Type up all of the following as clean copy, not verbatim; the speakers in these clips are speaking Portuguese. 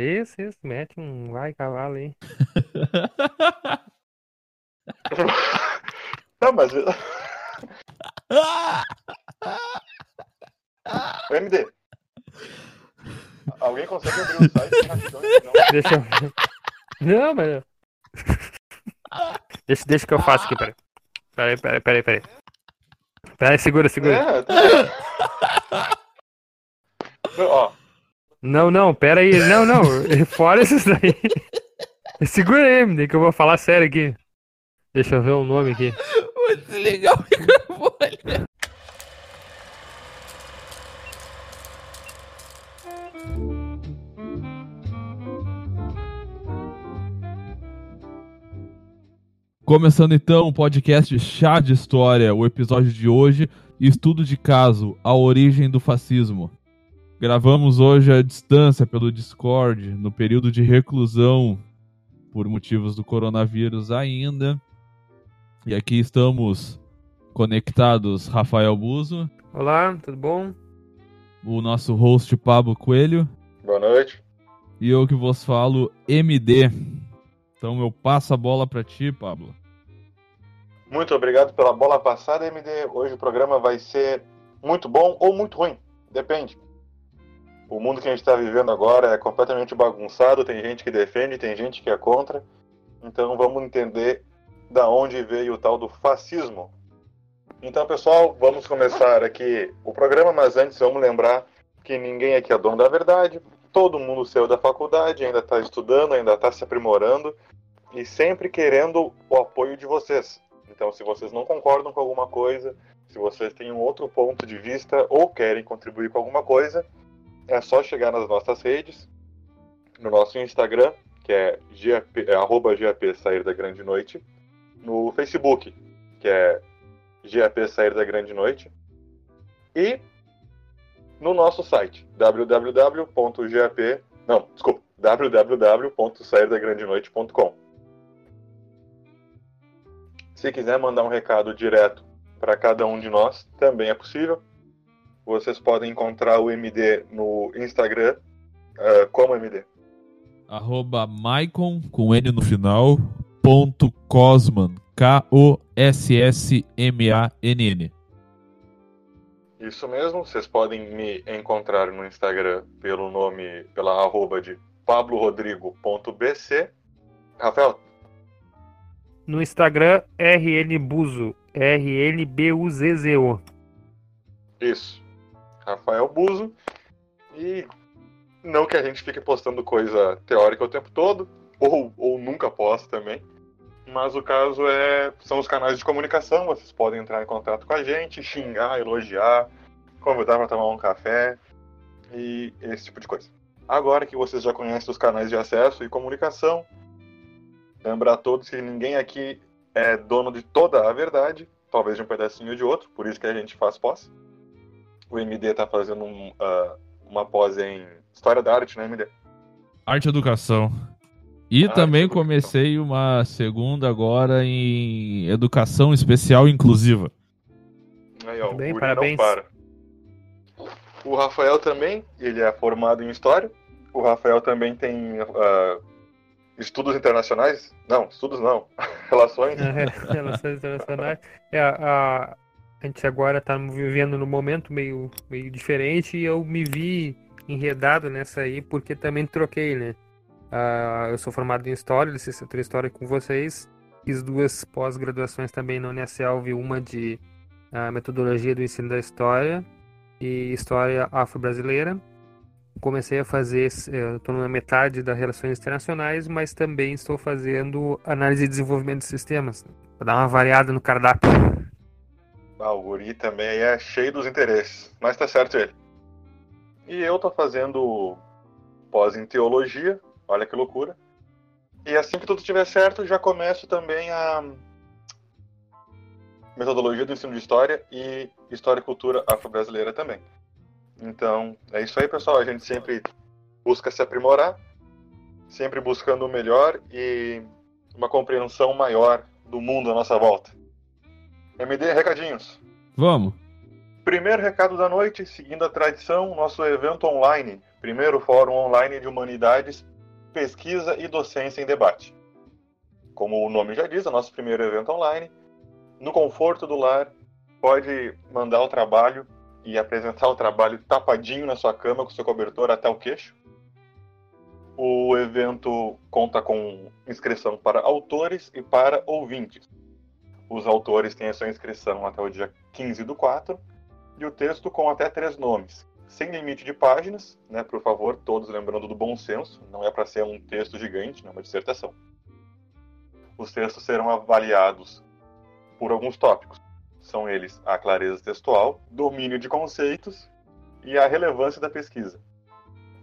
Esse, mete um vai cavalo aí. Não, mas... MD. Alguém consegue abrir o site sem ratidões? Deixa eu... Não, mas... Deixa que eu faço aqui, peraí. Peraí. Peraí, segura. Ó. Não, peraí. Não. Fora esses daí. Segura aí, MD, que eu vou falar sério aqui. Deixa eu ver o nome aqui. Vou desligar o microfone. Começando então o podcast Chá de História, o episódio de hoje, estudo de caso, a origem do fascismo. Gravamos hoje à distância pelo Discord, no período de reclusão, por motivos do coronavírus ainda. E aqui estamos conectados, Rafael Buzzo. Olá, tudo bom? O nosso host Pablo Coelho. Boa noite. E eu que vos falo, MD. Então eu passo a bola para ti, Pablo. Muito obrigado pela bola passada, MD. Hoje o programa vai ser muito bom ou muito ruim, depende. O mundo que a gente está vivendo agora é completamente bagunçado, tem gente que defende, tem gente que é contra. Então vamos entender da onde veio o tal do fascismo. Então, pessoal, vamos começar aqui o programa, mas antes vamos lembrar que ninguém aqui é dono da verdade. Todo mundo saiu da faculdade, ainda está estudando, ainda está se aprimorando e sempre querendo o apoio de vocês. Então, se vocês não concordam com alguma coisa, se vocês têm um outro ponto de vista ou querem contribuir com alguma coisa, é só chegar nas nossas redes, no nosso Instagram, que é @GAP Sair da Grande Noite, no Facebook, que é GAP Sair da Grande Noite, e no nosso site, www.sairdagrandenoite.com. Se quiser mandar um recado direto para cada um de nós, também é possível. Vocês podem encontrar o MD no Instagram, como MD? @Maicon, com N no final, .Cosman, Kossmann. Isso mesmo, vocês podem me encontrar no Instagram pelo nome, pela arroba de pablorodrigo.bc. Rafael? No Instagram, rnbuzzo, rnbuzzo. Isso, Rafael Buzzo. E não que a gente fique postando coisa teórica o tempo todo, ou nunca posta também. Mas o caso são os canais de comunicação, vocês podem entrar em contato com a gente, xingar, elogiar, convidar para tomar um café e esse tipo de coisa. Agora que vocês já conhecem os canais de acesso e comunicação, lembrar a todos que ninguém aqui é dono de toda a verdade, talvez de um pedacinho ou de outro, por isso que a gente faz pós. O MD está fazendo uma pós em História da Arte, né, MD? Arte e Educação. E também comecei uma segunda agora em Educação Especial Inclusiva. Aí, ó, bem, parabéns. Não para. O Rafael também, ele é formado em História. O Rafael também tem estudos internacionais. Relações. Relações internacionais. A gente agora está vivendo num momento meio diferente e eu me vi enredado nessa aí porque também troquei, né? Eu sou formado em História, licenciatura em História com vocês. Fiz duas pós-graduações também na Unicelv, uma de metodologia do ensino da História e História Afro-Brasileira. Comecei a fazer, estou na metade das Relações Internacionais, mas também estou fazendo análise e desenvolvimento de sistemas, para dar uma variada no cardápio. O guri também é cheio dos interesses, mas tá certo ele. E eu tô fazendo pós em Teologia. Olha que loucura. E assim que tudo estiver certo, já começo também a metodologia do ensino de História e História e Cultura Afro-Brasileira também. Então, é isso aí, pessoal. A gente sempre busca se aprimorar, sempre buscando o melhor e uma compreensão maior do mundo à nossa volta. MD, recadinhos. Vamos. Primeiro recado da noite, seguindo a tradição, nosso evento online, primeiro Fórum Online de Humanidades, Pesquisa e Docência em Debate. Como o nome já diz, é o nosso primeiro evento online. No conforto do lar, pode mandar o trabalho e apresentar o trabalho tapadinho na sua cama, com seu cobertor até o queixo. O evento conta com inscrição para autores e para ouvintes. Os autores têm a sua inscrição até o dia 15/4, e o texto com até 3 nomes. Sem limite de páginas, né, por favor, todos lembrando do bom senso, não é para ser um texto gigante, não é uma dissertação. Os textos serão avaliados por alguns tópicos. São eles a clareza textual, domínio de conceitos e a relevância da pesquisa.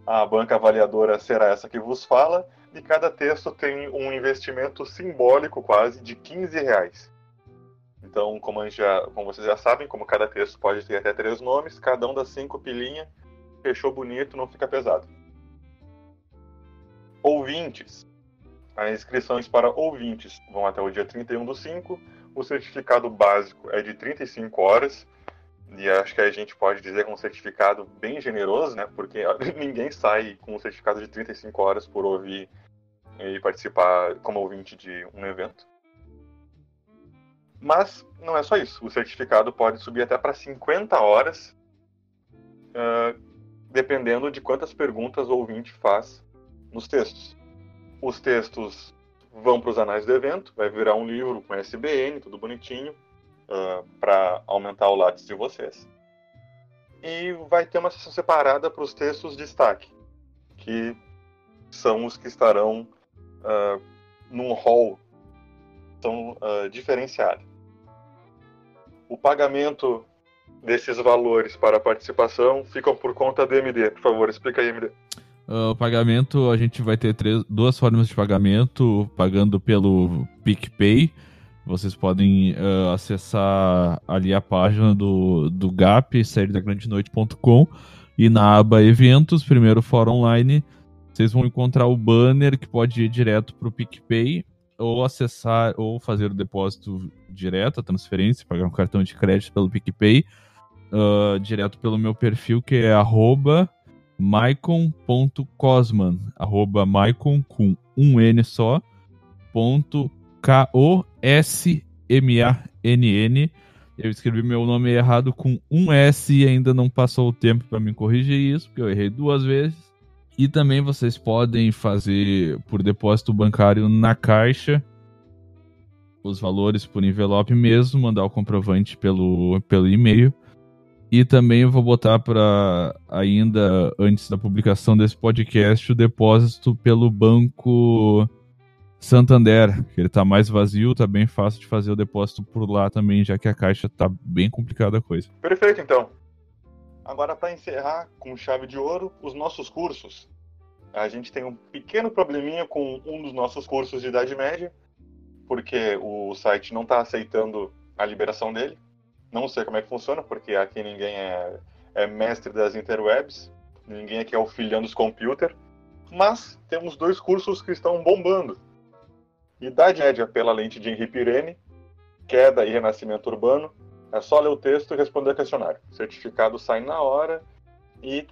A banca avaliadora será essa que vos fala, e cada texto tem um investimento simbólico quase de R$15. Então, como vocês já sabem, como cada texto pode ter até 3 nomes, cada um dá 5 pilinhas, fechou bonito, não fica pesado. Ouvintes. As inscrições para ouvintes vão até o dia 31/5, o certificado básico é de 35 horas, e acho que a gente pode dizer que é um certificado bem generoso, né? Porque ninguém sai com um certificado de 35 horas por ouvir e participar como ouvinte de um evento. Mas não é só isso. O certificado pode subir até para 50 horas, dependendo de quantas perguntas o ouvinte faz nos textos. Os textos vão para os anais do evento, vai virar um livro com ISBN, tudo bonitinho, para aumentar o látice de vocês. E vai ter uma sessão separada para os textos de destaque, que são os que estarão num hall diferenciado. O pagamento desses valores para a participação ficam por conta do MD. Por favor, explica aí, MD. O pagamento, a gente vai ter 2 formas de pagamento, pagando pelo PicPay. Vocês podem acessar ali a página do GAP, sairdagrandonoite.com, e na aba Eventos, primeiro Fórum Online, vocês vão encontrar o banner que pode ir direto para o PicPay, ou acessar, ou fazer o depósito direto, a transferência, pagar um cartão de crédito pelo PicPay, direto pelo meu perfil, que é @maicon.cosman, @maicon com um N só, .kosmann. Eu escrevi meu nome errado com um S e ainda não passou o tempo para me corrigir isso, porque eu errei 2 vezes. E também vocês podem fazer por depósito bancário na caixa, os valores por envelope mesmo, mandar o comprovante pelo e-mail. E também eu vou botar para, ainda antes da publicação desse podcast, o depósito pelo Banco Santander, que ele está mais vazio, está bem fácil de fazer o depósito por lá também, já que a caixa está bem complicada a coisa. Perfeito, então. Agora, para encerrar com chave de ouro, os nossos cursos. A gente tem um pequeno probleminha com um dos nossos cursos de Idade Média, porque o site não está aceitando a liberação dele. Não sei como é que funciona, porque aqui ninguém é mestre das interwebs, ninguém aqui é o filhão dos computers, mas temos 2 cursos que estão bombando. Idade Média pela lente de Henri Pirene, Queda e Renascimento Urbano. É só ler o texto e responder o questionário. O certificado sai na hora e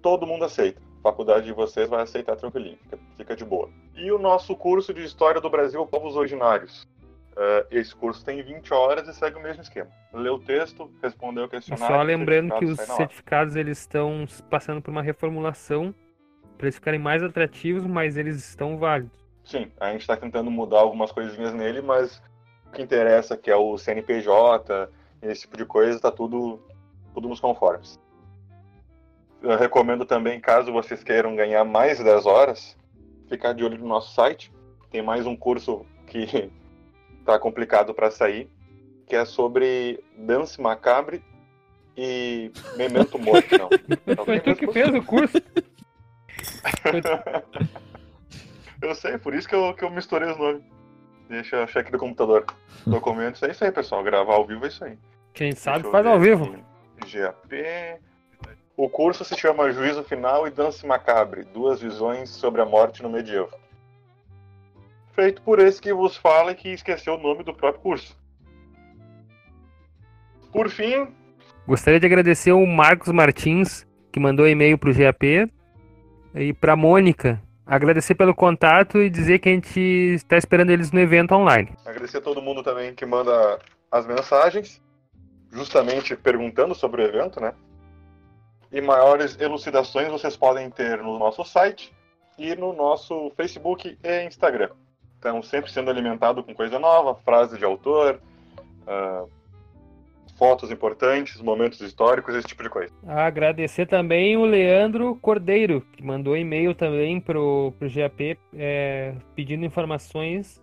todo mundo aceita. A faculdade de vocês vai aceitar tranquilinho, fica de boa. E o nosso curso de História do Brasil, Povos Originários. Esse curso tem 20 horas e segue o mesmo esquema. Lê o texto, responder o questionário. Só lembrando que os certificados eles estão passando por uma reformulação para eles ficarem mais atrativos, mas eles estão válidos. Sim, a gente está tentando mudar algumas coisinhas nele, mas o que interessa, que é o CNPJ, esse tipo de coisa, está tudo nos conformes. Eu recomendo também, caso vocês queiram ganhar mais 10 horas, ficar de olho no nosso site. Tem mais um curso que está complicado para sair, que é sobre Danse Macabre e Memento Mori. Não. Foi tu que fez o curso? Eu sei, por isso que eu misturei os nomes. Deixa eu achar aqui do computador. Documentos, é isso aí, pessoal. Gravar ao vivo é isso aí. Quem sabe faz ao vivo. GAP. O curso se chama Juízo Final e Danse Macabre, 2 visões sobre a morte no medievo. Feito por esse que vos fala e que esqueceu o nome do próprio curso. Por fim, gostaria de agradecer ao Marcos Martins, que mandou e-mail para o GAP, e para a Mônica, agradecer pelo contato e dizer que a gente está esperando eles no evento online. Agradecer a todo mundo também que manda as mensagens, justamente perguntando sobre o evento, né? E maiores elucidações vocês podem ter no nosso site e no nosso Facebook e Instagram. Então, sempre sendo alimentado com coisa nova, frase de autor, fotos importantes, momentos históricos, esse tipo de coisa. Agradecer também o Leandro Cordeiro, que mandou e-mail também para o GAP pedindo informações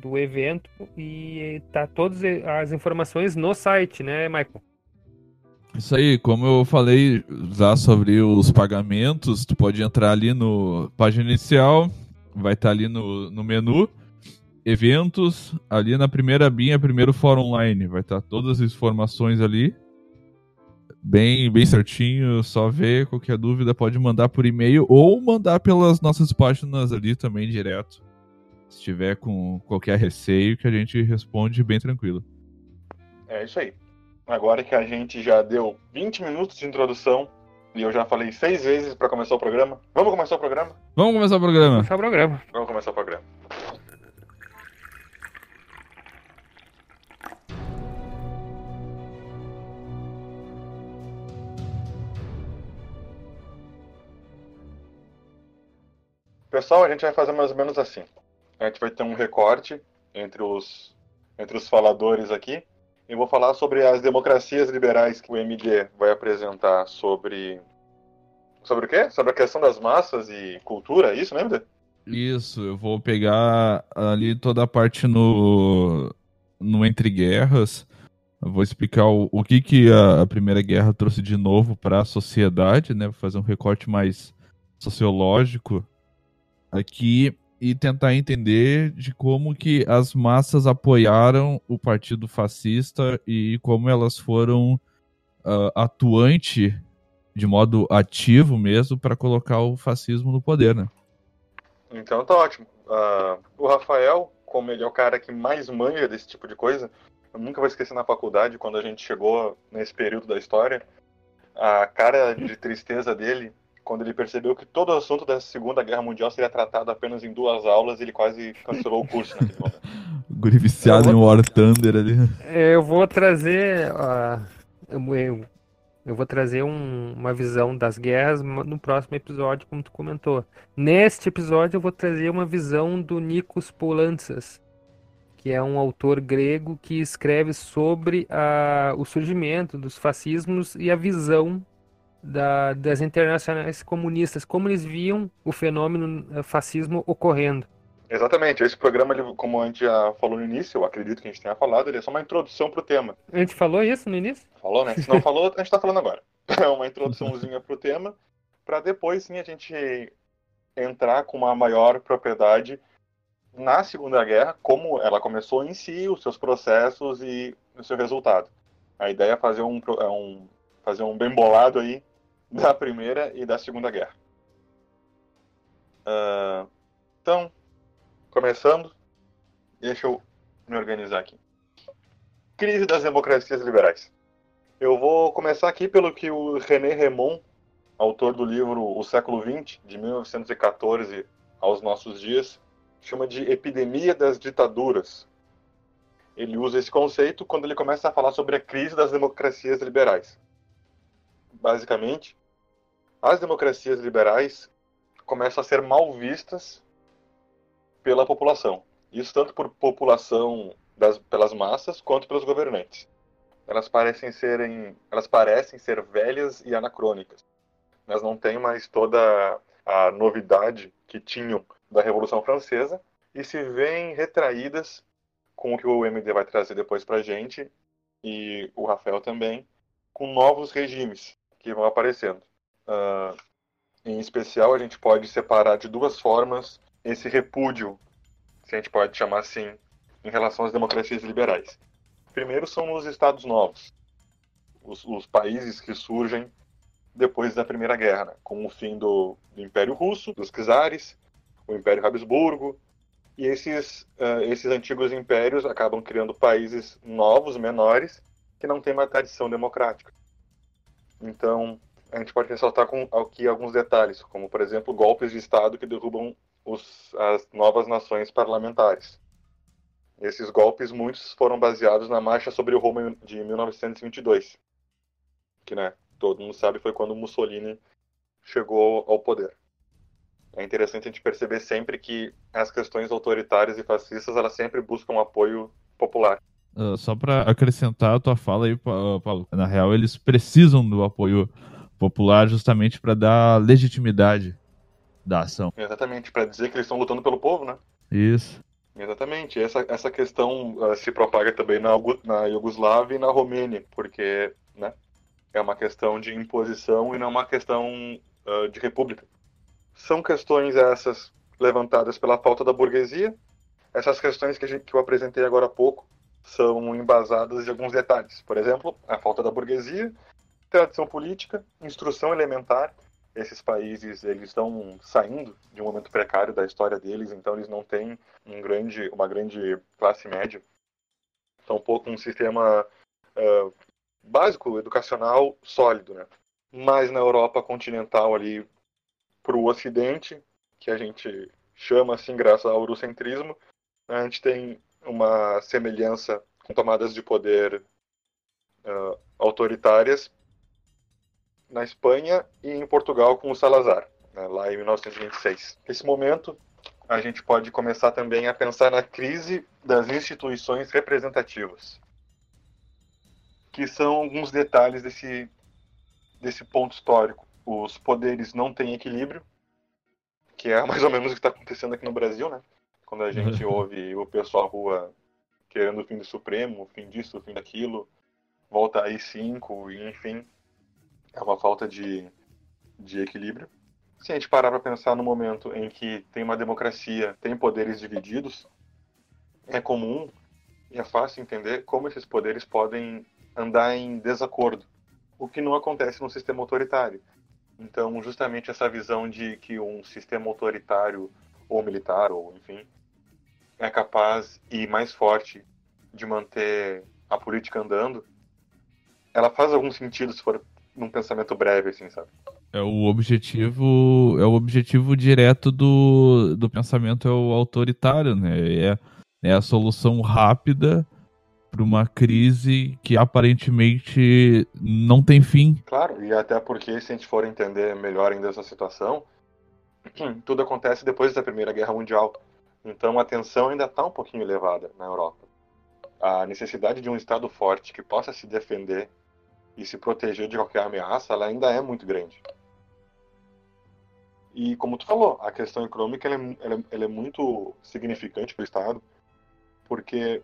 do evento, e tá todas as informações no site, né, Michael? Isso aí, como eu falei já sobre os pagamentos, tu pode entrar ali na página inicial, vai estar ali no menu, eventos, ali na primeira abinha, primeiro fórum online, vai estar todas as informações ali, bem certinho, só ver, qualquer dúvida pode mandar por e-mail ou mandar pelas nossas páginas ali também direto, se tiver com qualquer receio que a gente responde bem tranquilo. É isso aí. Agora que a gente já deu 20 minutos de introdução e eu já falei 6 vezes para começar o programa. Vamos começar o programa? Vamos começar o programa. Vamos começar o programa. Vamos começar o programa. Pessoal, a gente vai fazer mais ou menos assim. A gente vai ter um recorte entre os faladores aqui. Eu vou falar sobre as democracias liberais que o MD vai apresentar sobre o quê? Sobre a questão das massas e cultura, isso, né, MD? Isso, eu vou pegar ali toda a parte no Entre Guerras, eu vou explicar o que a Primeira Guerra trouxe de novo para a sociedade, né, vou fazer um recorte mais sociológico aqui, e tentar entender de como que as massas apoiaram o partido fascista e como elas foram atuantes de modo ativo mesmo para colocar o fascismo no poder, né? Então tá ótimo. O Rafael, como ele é o cara que mais manja desse tipo de coisa, eu nunca vou esquecer na faculdade, quando a gente chegou nesse período da história, a cara de tristeza dele quando ele percebeu que todo o assunto da Segunda Guerra Mundial seria tratado apenas em 2 aulas, ele quase cancelou o curso naquele momento. Guri viciado em War Thunder ali. Eu vou trazer uma visão das guerras no próximo episódio, como tu comentou. Neste episódio eu vou trazer uma visão do Nikos Poulantzas, que é um autor grego que escreve sobre o surgimento dos fascismos e a visão das internacionais comunistas, como eles viam o fenômeno fascismo ocorrendo. Exatamente, esse programa, como a gente já falou no início, eu acredito que a gente tenha falado, ele é só uma introdução pro tema. A gente falou isso no início? Falou, né? Se não falou, a gente tá falando agora. É uma introduçãozinha pro tema, para depois sim a gente entrar com uma maior propriedade na Segunda Guerra, como ela começou em si, os seus processos e o seu resultado. A ideia é fazer um bem bolado aí da Primeira e da Segunda Guerra. Então, começando, deixa eu me organizar aqui. Crise das democracias liberais. Eu vou começar aqui pelo que o René Rémond, autor do livro O Século XX, de 1914 aos nossos dias, chama de epidemia das ditaduras. Ele usa esse conceito quando ele começa a falar sobre a crise das democracias liberais. Basicamente, as democracias liberais começam a ser mal vistas pela população. Isso tanto por população pelas massas, quanto pelos governantes. Elas parecem ser velhas e anacrônicas. Elas não têm mais toda a novidade que tinham da Revolução Francesa e se veem retraídas com o que o MD vai trazer depois pra gente, e o Rafael também, com novos regimes que vão aparecendo. Em especial, a gente pode separar de 2 formas esse repúdio, se a gente pode chamar assim, em relação às democracias liberais. Primeiro são os Estados Novos, os países que surgem depois da Primeira Guerra, né? Com o fim do Império Russo, dos czares, o Império Habsburgo, e esses antigos impérios acabam criando países novos, menores, que não tem uma tradição democrática. Então, a gente pode ressaltar com aqui alguns detalhes, como, por exemplo, golpes de Estado que derrubam as novas nações parlamentares. Esses golpes, muitos foram baseados na Marcha sobre Roma de 1922, que, né, todo mundo sabe, foi quando Mussolini chegou ao poder. É interessante a gente perceber sempre que as questões autoritárias e fascistas, elas sempre buscam apoio popular. Só para acrescentar a tua fala aí, Paulo, na real eles precisam do apoio popular justamente para dar legitimidade da ação. Exatamente, para dizer que eles estão lutando pelo povo, né? Isso. Exatamente, essa questão se propaga também na Iugoslávia e na Romênia, porque, né, é uma questão de imposição e não uma questão de república. São questões essas levantadas pela falta da burguesia. Essas questões que eu apresentei agora há pouco são embasadas em alguns detalhes. Por exemplo, a falta da burguesia, tradição política, instrução elementar. Esses países, eles estão saindo de um momento precário da história deles, então eles não têm uma grande classe média. Tampouco um sistema básico, educacional, sólido, né? Mas na Europa continental, ali para o Ocidente, que a gente chama assim, graças ao eurocentrismo, a gente tem uma semelhança com tomadas de poder autoritárias na Espanha e em Portugal com o Salazar, né, lá em 1926. Nesse momento, a gente pode começar também a pensar na crise das instituições representativas, que são alguns detalhes desse ponto histórico. Os poderes não têm equilíbrio, que é mais ou menos o que está acontecendo aqui no Brasil, né? Quando a gente ouve o pessoal à rua querendo o fim do Supremo, o fim disso, o fim daquilo, volta aí 5, enfim, é uma falta de equilíbrio. Se a gente parar para pensar no momento em que tem uma democracia, tem poderes divididos, é comum e é fácil entender como esses poderes podem andar em desacordo, o que não acontece num sistema autoritário. Então, justamente essa visão de que um sistema autoritário ou militar, ou enfim, é capaz e mais forte de manter a política andando, ela faz algum sentido se for num pensamento breve, assim, sabe? É o objetivo direto do pensamento autoritário, né? É a solução rápida para uma crise que aparentemente não tem fim. Claro, e até porque se a gente for entender melhor ainda essa situação, tudo acontece depois da Primeira Guerra Mundial, então a tensão ainda está um pouquinho elevada na Europa. A necessidade de um Estado forte que possa se defender e se proteger de qualquer ameaça, ela ainda é muito grande. E como tu falou, a questão econômica ela é muito significante para o Estado, porque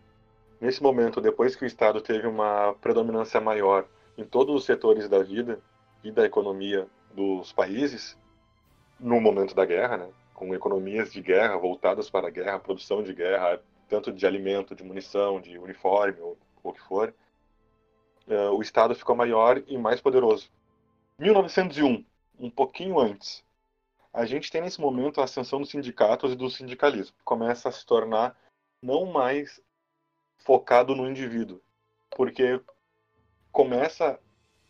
nesse momento, depois que o Estado teve uma predominância maior em todos os setores da vida e da economia dos países, no momento da guerra, né, com economias de guerra voltadas para a guerra, produção de guerra, tanto de alimento, de munição, de uniforme, ou o que for, o Estado ficou maior e mais poderoso. 1901, um pouquinho antes, a gente tem nesse momento a ascensão dos sindicatos e do sindicalismo. Começa a se tornar não mais focado no indivíduo, porque começa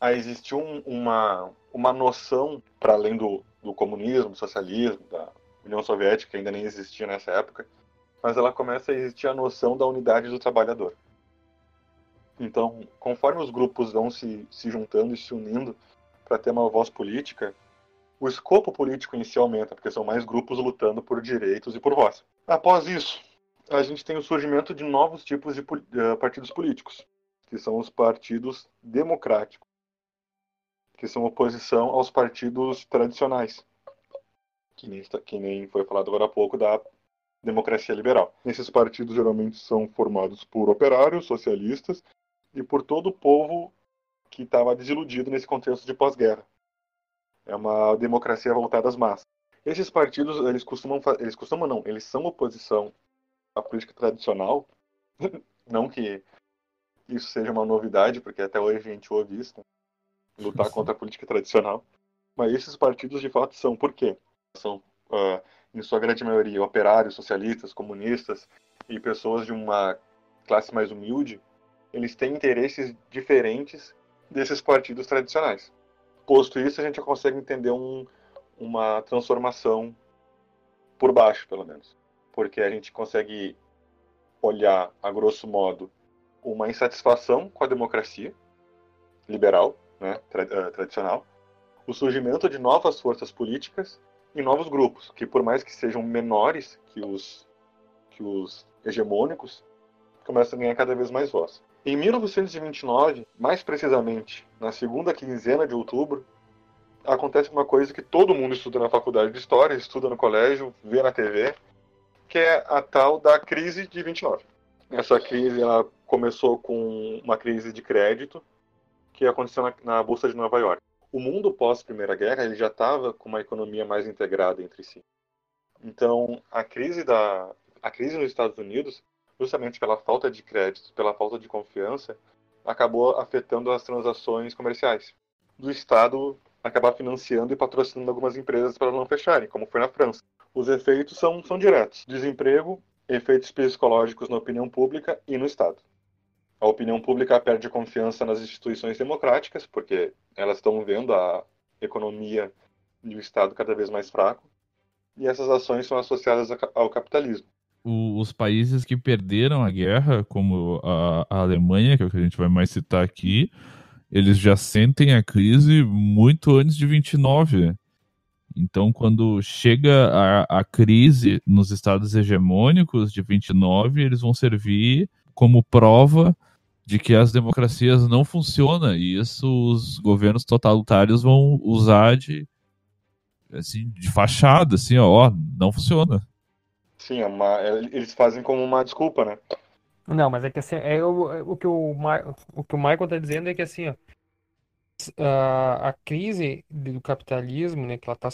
a existir uma noção, para além do comunismo, do socialismo, da União Soviética, que ainda nem existia nessa época, mas ela começa a existir a noção da unidade do trabalhador. Então, conforme os grupos vão se juntando e se unindo para ter uma voz política, o escopo político em si aumenta, porque são mais grupos lutando por direitos e por voz. Após isso, a gente tem o surgimento de novos tipos de partidos políticos, que são os partidos democráticos, que são oposição aos partidos tradicionais, que nem foi falado agora há pouco, da democracia liberal. Esses partidos geralmente são formados por operários, socialistas e por todo o povo que estava desiludido nesse contexto de pós-guerra. É uma democracia voltada às massas. Esses partidos, eles são oposição a política tradicional, não que isso seja uma novidade, porque até hoje a gente ouve isso, né? Lutar contra a política tradicional, mas esses partidos de fato são, por quê? São, em sua grande maioria, operários, socialistas, comunistas e pessoas de uma classe mais humilde. Eles têm interesses diferentes desses partidos tradicionais. posto isso, a gente já consegue entender uma transformação por baixo, pelo menos. Porque a gente consegue olhar, a grosso modo, uma insatisfação com a democracia liberal, né, tradicional, o surgimento de novas forças políticas e novos grupos, que por mais que sejam menores que os hegemônicos, começam a ganhar cada vez mais voz. Em 1929, mais precisamente, na segunda quinzena de outubro, acontece uma coisa que todo mundo estuda na faculdade de História, estuda no colégio, vê na TV, que é a tal da crise de 29. Essa crise ela começou com uma crise de crédito que aconteceu na Bolsa de Nova York. O mundo pós-Primeira Guerra ele já estava com uma economia mais integrada entre si. Então, a crise nos Estados Unidos, justamente pela falta de crédito, pela falta de confiança, acabou afetando as transações comerciais. Do Estado acabar financiando e patrocinando algumas empresas para não fecharem, como foi na França. Os efeitos são diretos. Desemprego, efeitos psicológicos na opinião pública e no Estado. A opinião pública perde confiança nas instituições democráticas, porque elas estão vendo a economia e o Estado cada vez mais fraco. E essas ações são associadas ao capitalismo. Os países que perderam a guerra, como a Alemanha, que é o que a gente vai mais citar aqui, eles já sentem a crise muito antes de 29. Então, quando chega a crise nos estados hegemônicos de 29, eles vão servir como prova de que as democracias não funcionam. E isso os governos totalitários vão usar de fachada, assim, ó, não funciona. Sim, eles fazem como uma desculpa, né? Não, mas é que assim, o que o Michael tá dizendo é que assim, ó, a crise do capitalismo, né, que ela tá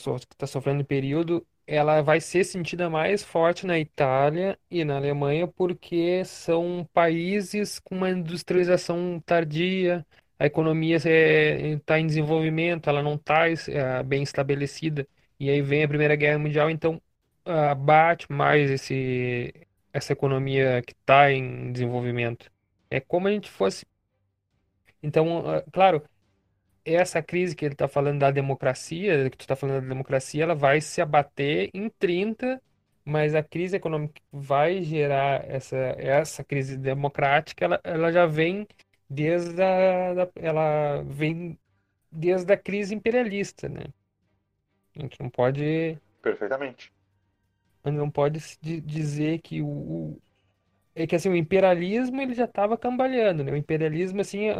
sofrendo no período, ela vai ser sentida mais forte na Itália e na Alemanha porque são países com uma industrialização tardia, a economia tá em desenvolvimento, ela não tá bem estabelecida. E aí vem a Primeira Guerra Mundial, então bate mais essa economia que está em desenvolvimento. É como a gente fosse... Então, claro, essa crise que ele está falando da democracia, que tu está falando da democracia, ela vai se abater em 30, mas a crise econômica vai gerar essa crise democrática, ela já vem desde a crise imperialista, né? A gente não pode... Perfeitamente. Não pode se dizer que é que assim, o imperialismo ele já estava cambalhando, né? O imperialismo assim é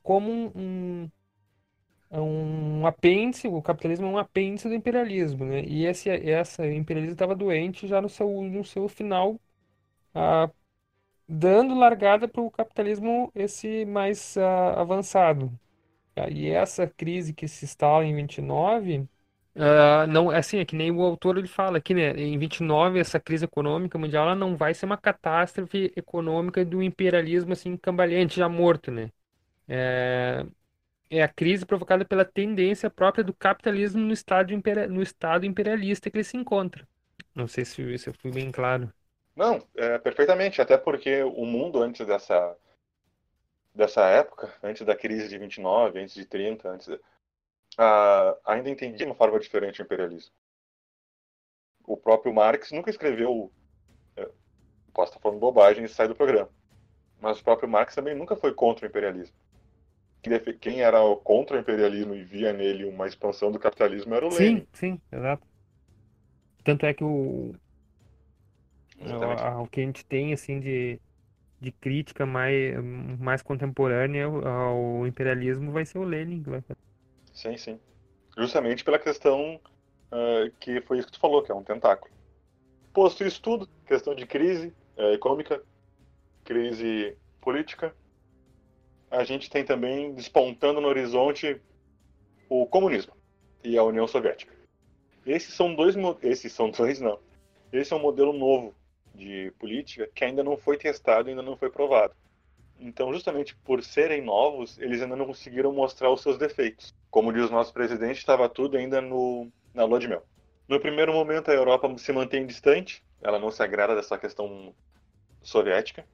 como um apêndice, o capitalismo é um apêndice do imperialismo, né? E essa imperialismo estava doente já no seu final, dando largada para o capitalismo esse mais avançado. E essa crise que se instala em 29 não, assim, é que nem o autor ele fala aqui, né? Em 29 essa crise econômica mundial ela não vai ser uma catástrofe econômica do imperialismo assim cambaleante já morto, né? É a crise provocada pela tendência própria do capitalismo no estado imperialista que ele se encontra. Não sei se eu fui bem claro. Não, perfeitamente, até porque o mundo antes dessa época, antes da crise de 29, antes de 30, ainda entendi uma forma diferente o imperialismo. O próprio Marx nunca escreveu, posso estar falando bobagem e sai do programa, mas o próprio Marx também nunca foi contra o imperialismo. Quem era contra o imperialismo e via nele uma expansão do capitalismo era o Lenin. Sim, exato. Tanto é que o que a gente tem assim de crítica mais contemporânea ao imperialismo vai ser o Lenin que vai fazer. Sim, sim. Justamente pela questão que foi isso que tu falou, que é um tentáculo. Posto isso tudo, questão de crise econômica, crise política, a gente tem também despontando no horizonte o comunismo e a União Soviética. Esse é um modelo novo de política que ainda não foi testado, ainda não foi provado. Então, justamente por serem novos, eles ainda não conseguiram mostrar os seus defeitos. Como diz o nosso presidente, estava tudo ainda na lua de mel. No primeiro momento, a Europa se mantém distante, ela não se agrada dessa questão soviética.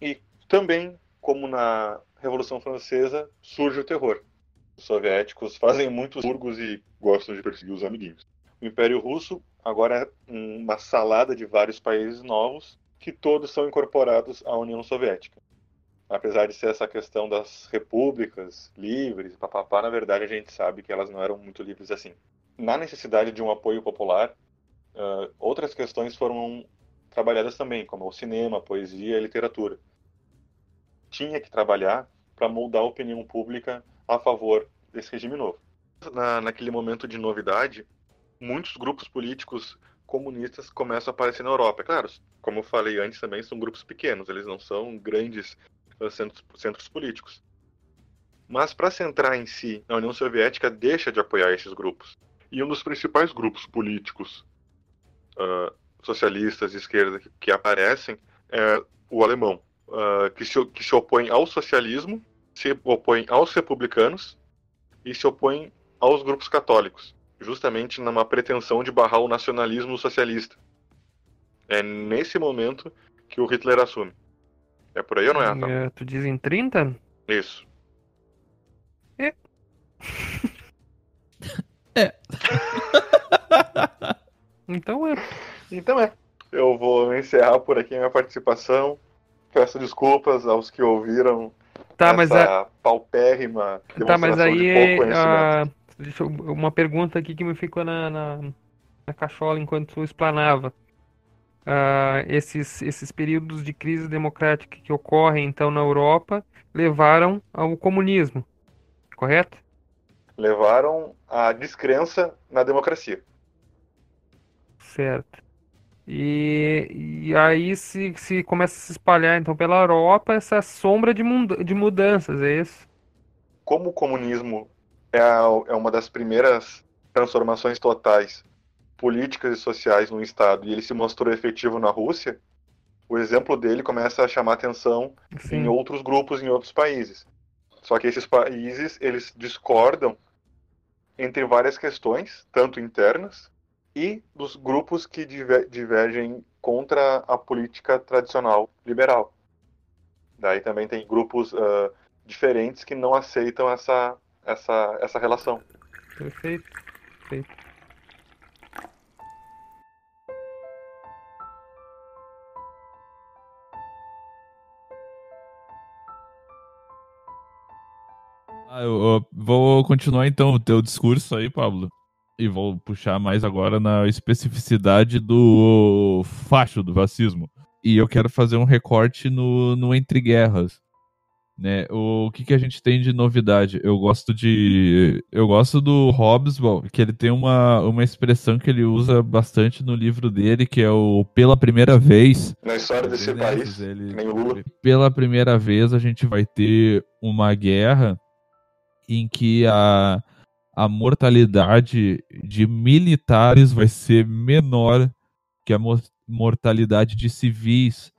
E também, como na Revolução Francesa, surge o terror. Os soviéticos fazem muitos burgos e gostam de perseguir os amiguinhos. O Império Russo agora é uma salada de vários países novos que todos são incorporados à União Soviética. Apesar de ser essa questão das repúblicas livres, papapá, na verdade a gente sabe que elas não eram muito livres assim. Na necessidade de um apoio popular, outras questões foram trabalhadas também, como o cinema, a poesia e a literatura. Tinha que trabalhar para moldar a opinião pública a favor desse regime novo. Naquele momento de novidade, muitos grupos políticos comunistas começam a aparecer na Europa. Claro, como eu falei antes também, são grupos pequenos, eles não são grandes centros políticos. Mas para centrar em si, a União Soviética deixa de apoiar esses grupos. E um dos principais grupos políticos socialistas de esquerda que aparecem é o alemão, que se opõe ao socialismo, se opõe aos republicanos e se opõe aos grupos católicos, justamente numa pretensão de barrar o nacionalismo socialista. É nesse momento que o Hitler assume. É por aí ou não é, Rafael? Tu diz em 30? Isso. É. É. Então é. Eu vou encerrar por aqui a minha participação. Peço desculpas aos que ouviram essa paupérrima demonstração de pouco conhecimento. Uma pergunta aqui que me ficou na cachola enquanto tu explanava. Esses períodos de crise democrática que ocorrem então na Europa levaram ao comunismo, correto? Levaram à descrença na democracia. Certo. E aí se começa a se espalhar então pela Europa essa sombra de mudanças, é isso? Como o comunismo é uma das primeiras transformações totais políticas e sociais no Estado, e ele se mostrou efetivo na Rússia, o exemplo dele começa a chamar atenção Sim. em outros grupos, em outros países. Só que esses países, eles discordam entre várias questões, tanto internas, e dos grupos que divergem contra a política tradicional liberal. Daí também tem grupos diferentes que não aceitam essa relação. Perfeito. Eu vou continuar então o teu discurso aí, Pablo, e vou puxar mais agora na especificidade do facho, do fascismo. E eu quero fazer um recorte no Entre Guerras. Né? O que a gente tem de novidade? Eu gosto do Hobsbawm, que ele tem uma expressão que ele usa bastante no livro dele, que é o pela primeira vez. Na história desse país, pela primeira vez a gente vai ter uma guerra em que a mortalidade de militares vai ser menor que a mortalidade de civis.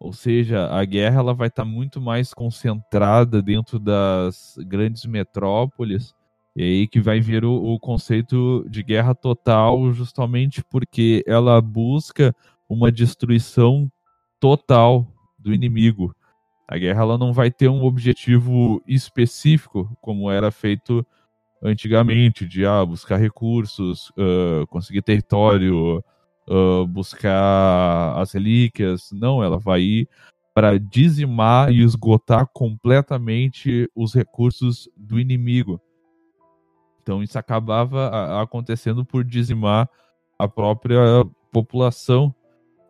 Ou seja, a guerra ela vai estar muito mais concentrada dentro das grandes metrópoles. E aí que vai vir o conceito de guerra total, justamente porque ela busca uma destruição total do inimigo. A guerra ela não vai ter um objetivo específico, como era feito antigamente, de buscar recursos, conseguir território, buscar as relíquias. Não, ela vai ir para dizimar e esgotar completamente os recursos do inimigo. Então isso acabava acontecendo por dizimar a própria população.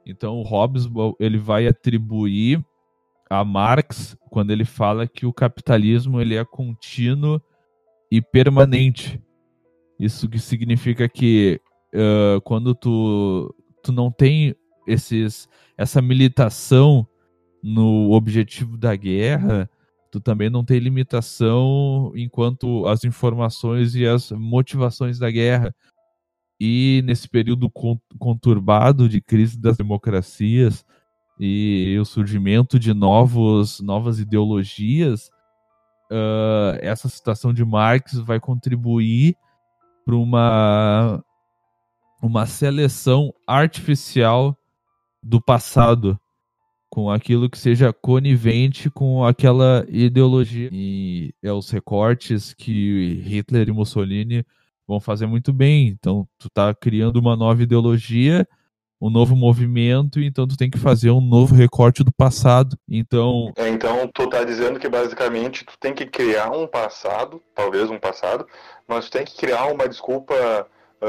Então o Hobsbawm, ele vai atribuir a Marx, quando ele fala que o capitalismo ele é contínuo e permanente. Isso que significa que quando tu não tem essa militação no objetivo da guerra, tu também não tem limitação enquanto as informações e as motivações da guerra. E nesse período conturbado de crise das democracias e o surgimento de novas ideologias, essa citação de Marx vai contribuir para uma seleção artificial do passado, com aquilo que seja conivente com aquela ideologia. E é os recortes que Hitler e Mussolini vão fazer muito bem. Então, tu tá criando uma nova ideologia, um novo movimento, então tu tem que fazer um novo recorte do passado. Então... Então, tu tá dizendo que, basicamente, tu tem que criar um passado, talvez um passado, mas tu tem que criar uma desculpa...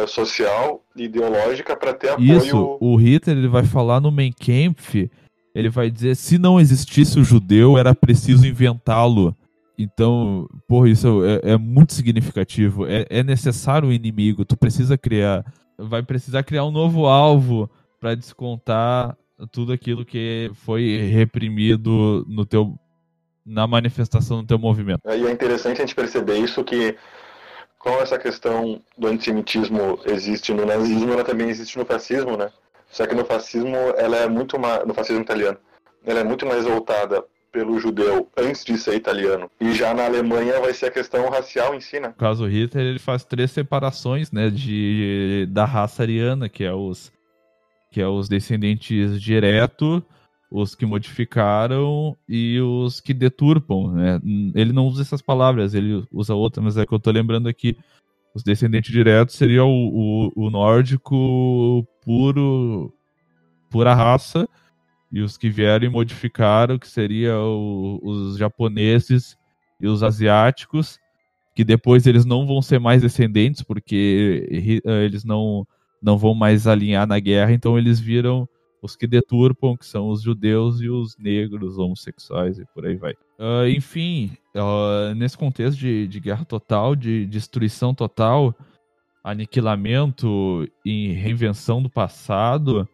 social, ideológica, para ter apoio... Isso, o Hitler, ele vai falar no Mein Kampf, ele vai dizer, se não existisse o judeu, era preciso inventá-lo. Então, porra, isso é muito significativo, é necessário o inimigo, tu precisa criar, vai precisar criar um novo alvo para descontar tudo aquilo que foi reprimido no teu, na manifestação do teu movimento. E é interessante a gente perceber isso, que como essa questão do antissemitismo existe no nazismo, ela também existe no fascismo, né? Só que no fascismo, ela é muito mais, no fascismo italiano, ela é muito mais voltada pelo judeu antes de ser italiano. E já na Alemanha vai ser a questão racial em si, né? No caso Hitler, ele faz 3 separações, né, da raça ariana, que é os descendentes direto, os que modificaram e os que deturpam, né? Ele não usa essas palavras, ele usa outras, mas é que eu tô lembrando aqui. Os descendentes diretos seria o nórdico puro, pura raça, e os que vieram e modificaram, que seria os japoneses e os asiáticos, que depois eles não vão ser mais descendentes, porque eles não vão mais alinhar na guerra, então eles viram os que deturpam, que são os judeus e os negros, homossexuais e por aí vai. Enfim, nesse contexto de guerra total, de destruição total, aniquilamento e reinvenção do passado,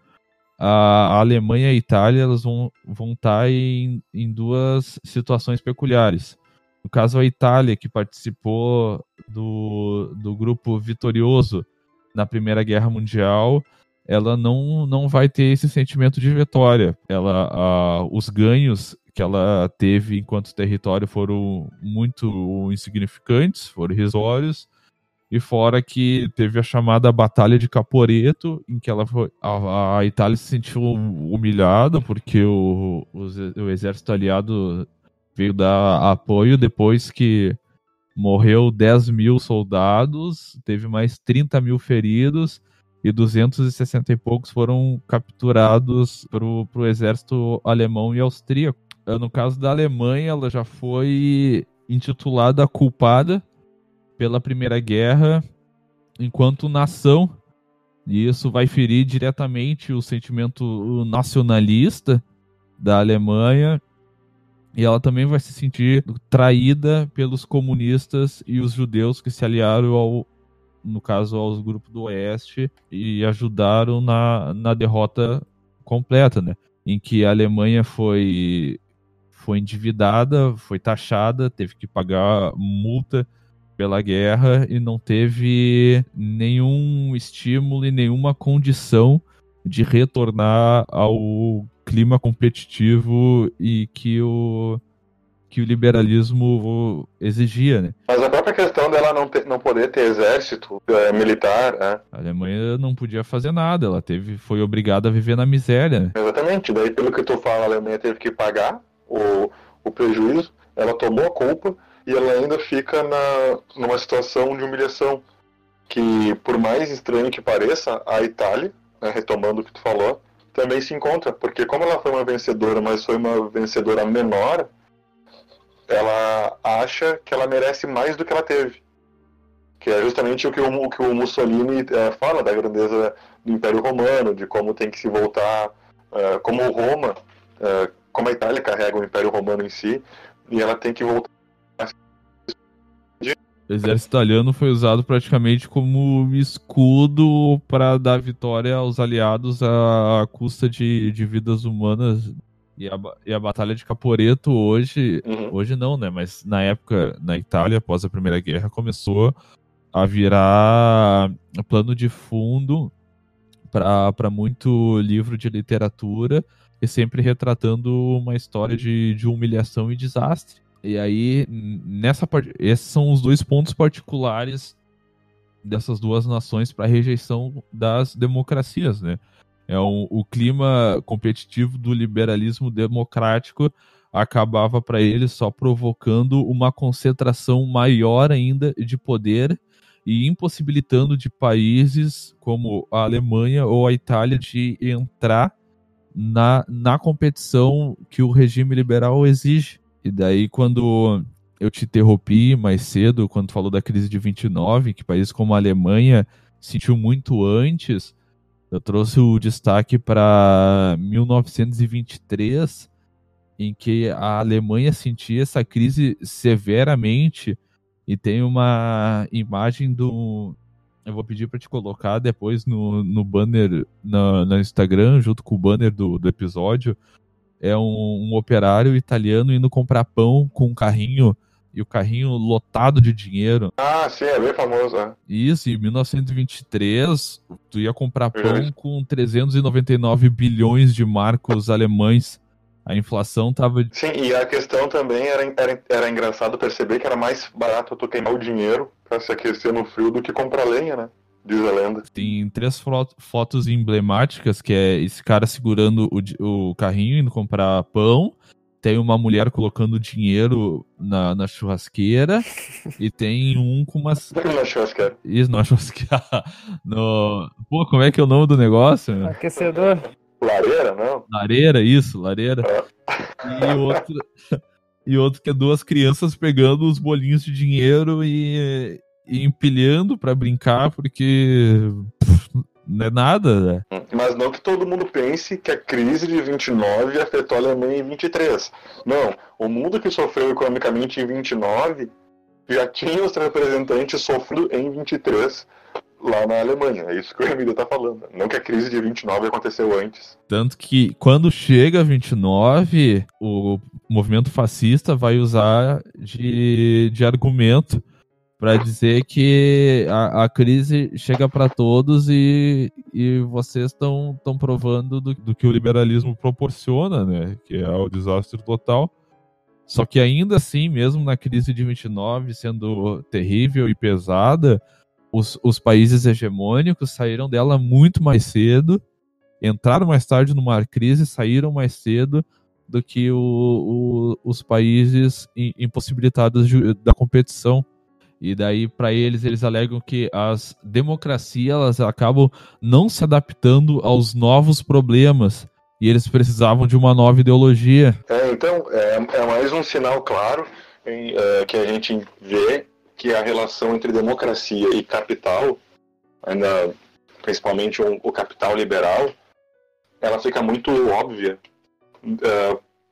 a Alemanha e a Itália, elas vão estar em 2 situações peculiares. No caso, a Itália, que participou do grupo vitorioso na Primeira Guerra Mundial, ela não vai ter esse sentimento de vitória. Os ganhos que ela teve enquanto território foram muito insignificantes, foram irrisórios, e fora que teve a chamada Batalha de Caporetto, em que a Itália se sentiu humilhada, porque o exército aliado veio dar apoio depois que morreu 10 mil soldados, teve mais 30 mil feridos, e 260 e poucos foram capturados pro exército alemão e austríaco. No caso da Alemanha, ela já foi intitulada culpada pela Primeira Guerra enquanto nação, e isso vai ferir diretamente o sentimento nacionalista da Alemanha, e ela também vai se sentir traída pelos comunistas e os judeus que se aliaram aos grupos do Oeste, e ajudaram na derrota completa, né? Em que a Alemanha foi endividada, foi taxada, teve que pagar multa pela guerra e não teve nenhum estímulo e nenhuma condição de retornar ao clima competitivo e que o liberalismo exigia, né? Mas a própria questão dela não poder ter exército militar, né? A Alemanha não podia fazer nada, ela foi obrigada a viver na miséria, né? Exatamente, daí pelo que tu fala, a Alemanha teve que pagar o prejuízo, ela tomou a culpa e ela ainda fica numa situação de humilhação, que por mais estranho que pareça, a Itália, né, retomando o que tu falou, também se encontra, porque como ela foi uma vencedora, mas foi uma vencedora menor, ela acha que ela merece mais do que ela teve. Que é justamente o que o Mussolini fala da grandeza do Império Romano, de como tem que se voltar, como Roma, como a Itália carrega o Império Romano em si, e ela tem que voltar. O exército italiano foi usado praticamente como escudo para dar vitória aos aliados à custa de vidas humanas. E a Batalha de Caporetto hoje não, né? Mas na época, na Itália, após a Primeira Guerra, começou a virar plano de fundo para muito livro de literatura, e sempre retratando uma história de humilhação e desastre. E aí, nessa parte, esses são os 2 pontos particulares dessas 2 nações para a rejeição das democracias, né? É o clima competitivo do liberalismo democrático acabava para ele só provocando uma concentração maior ainda de poder e impossibilitando de países como a Alemanha ou a Itália de entrar na competição que o regime liberal exige. E daí, quando eu te interrompi mais cedo, quando falou da crise de 29, que países como a Alemanha sentiu muito antes, eu trouxe o destaque para 1923, em que a Alemanha sentia essa crise severamente. E tem uma imagem do... Eu vou pedir para te colocar depois no banner, no Instagram, junto com o banner do episódio. É um operário italiano indo comprar pão com um carrinho, e o carrinho lotado de dinheiro. Ah, sim, é bem famoso, né? Isso, em 1923, tu ia comprar pão com 399 bilhões de marcos alemães. A inflação tava... Sim, e a questão também era engraçado perceber que era mais barato tu queimar o dinheiro para se aquecer no frio do que comprar lenha, né? Diz a lenda. Tem três fotos emblemáticas, que é esse cara segurando o carrinho indo comprar pão, tem uma mulher colocando dinheiro na churrasqueira e tem um com umas... Na churrasqueira. Isso, na churrasqueira. No... Pô, como é que é o nome do negócio? Aquecedor. Lareira, não? Lareira, isso, lareira. É. E outro que é duas crianças pegando os bolinhos de dinheiro e empilhando pra brincar, porque não é nada, né? Mas não que todo mundo pense que a crise de 29 afetou a Alemanha em 23. Não, o mundo que sofreu economicamente em 29 já tinha os representantes sofrendo em 23. Lá na Alemanha, é isso que o Emílio tá falando. Não que a crise de 29 aconteceu antes. Tanto que quando chega 29, o movimento fascista vai usar de argumento para dizer que a crise chega para todos e vocês estão provando do que o liberalismo proporciona, né? Que é o desastre total. Só que ainda assim, mesmo na crise de 29 sendo terrível e pesada, os países hegemônicos saíram dela muito mais cedo, entraram mais tarde numa crise, saíram mais cedo do que os países impossibilitados da competição. E daí, para eles alegam que as democracias elas acabam não se adaptando aos novos problemas e eles precisavam de uma nova ideologia. Então, é mais um sinal claro que a gente vê que a relação entre democracia e capital, ainda, principalmente o capital liberal, ela fica muito óbvia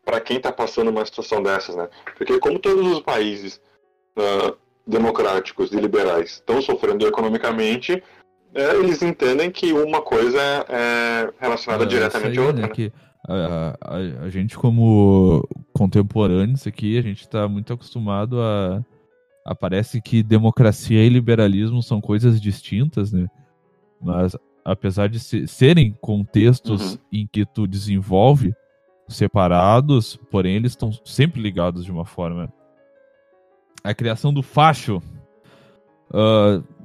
para quem está passando uma situação dessas, né? Porque como todos os países democráticos e liberais estão sofrendo economicamente, eles entendem que uma coisa é relacionada diretamente à outra, né? Que a gente, como contemporâneos aqui, a gente está muito acostumado a... Parece que democracia e liberalismo são coisas distintas, né? Mas, apesar de serem contextos em que tu desenvolve separados, porém eles estão sempre ligados de uma forma. A criação do facho.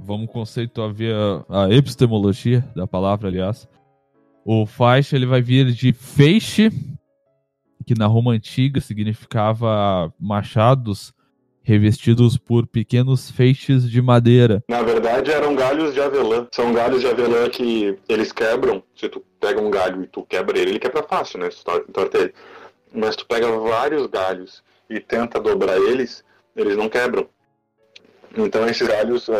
Vamos conceituar a epistemologia da palavra, aliás. O facho ele vai vir de feixe, que na Roma Antiga significava machados revestidos por pequenos feixes de madeira. Na verdade, eram galhos de avelã. São galhos de avelã que eles quebram. Se tu pega um galho e tu quebra ele quebra fácil, né? Se tu entorta ele. Mas tu pega vários galhos e tenta dobrar eles, eles não quebram. Então, esses galhos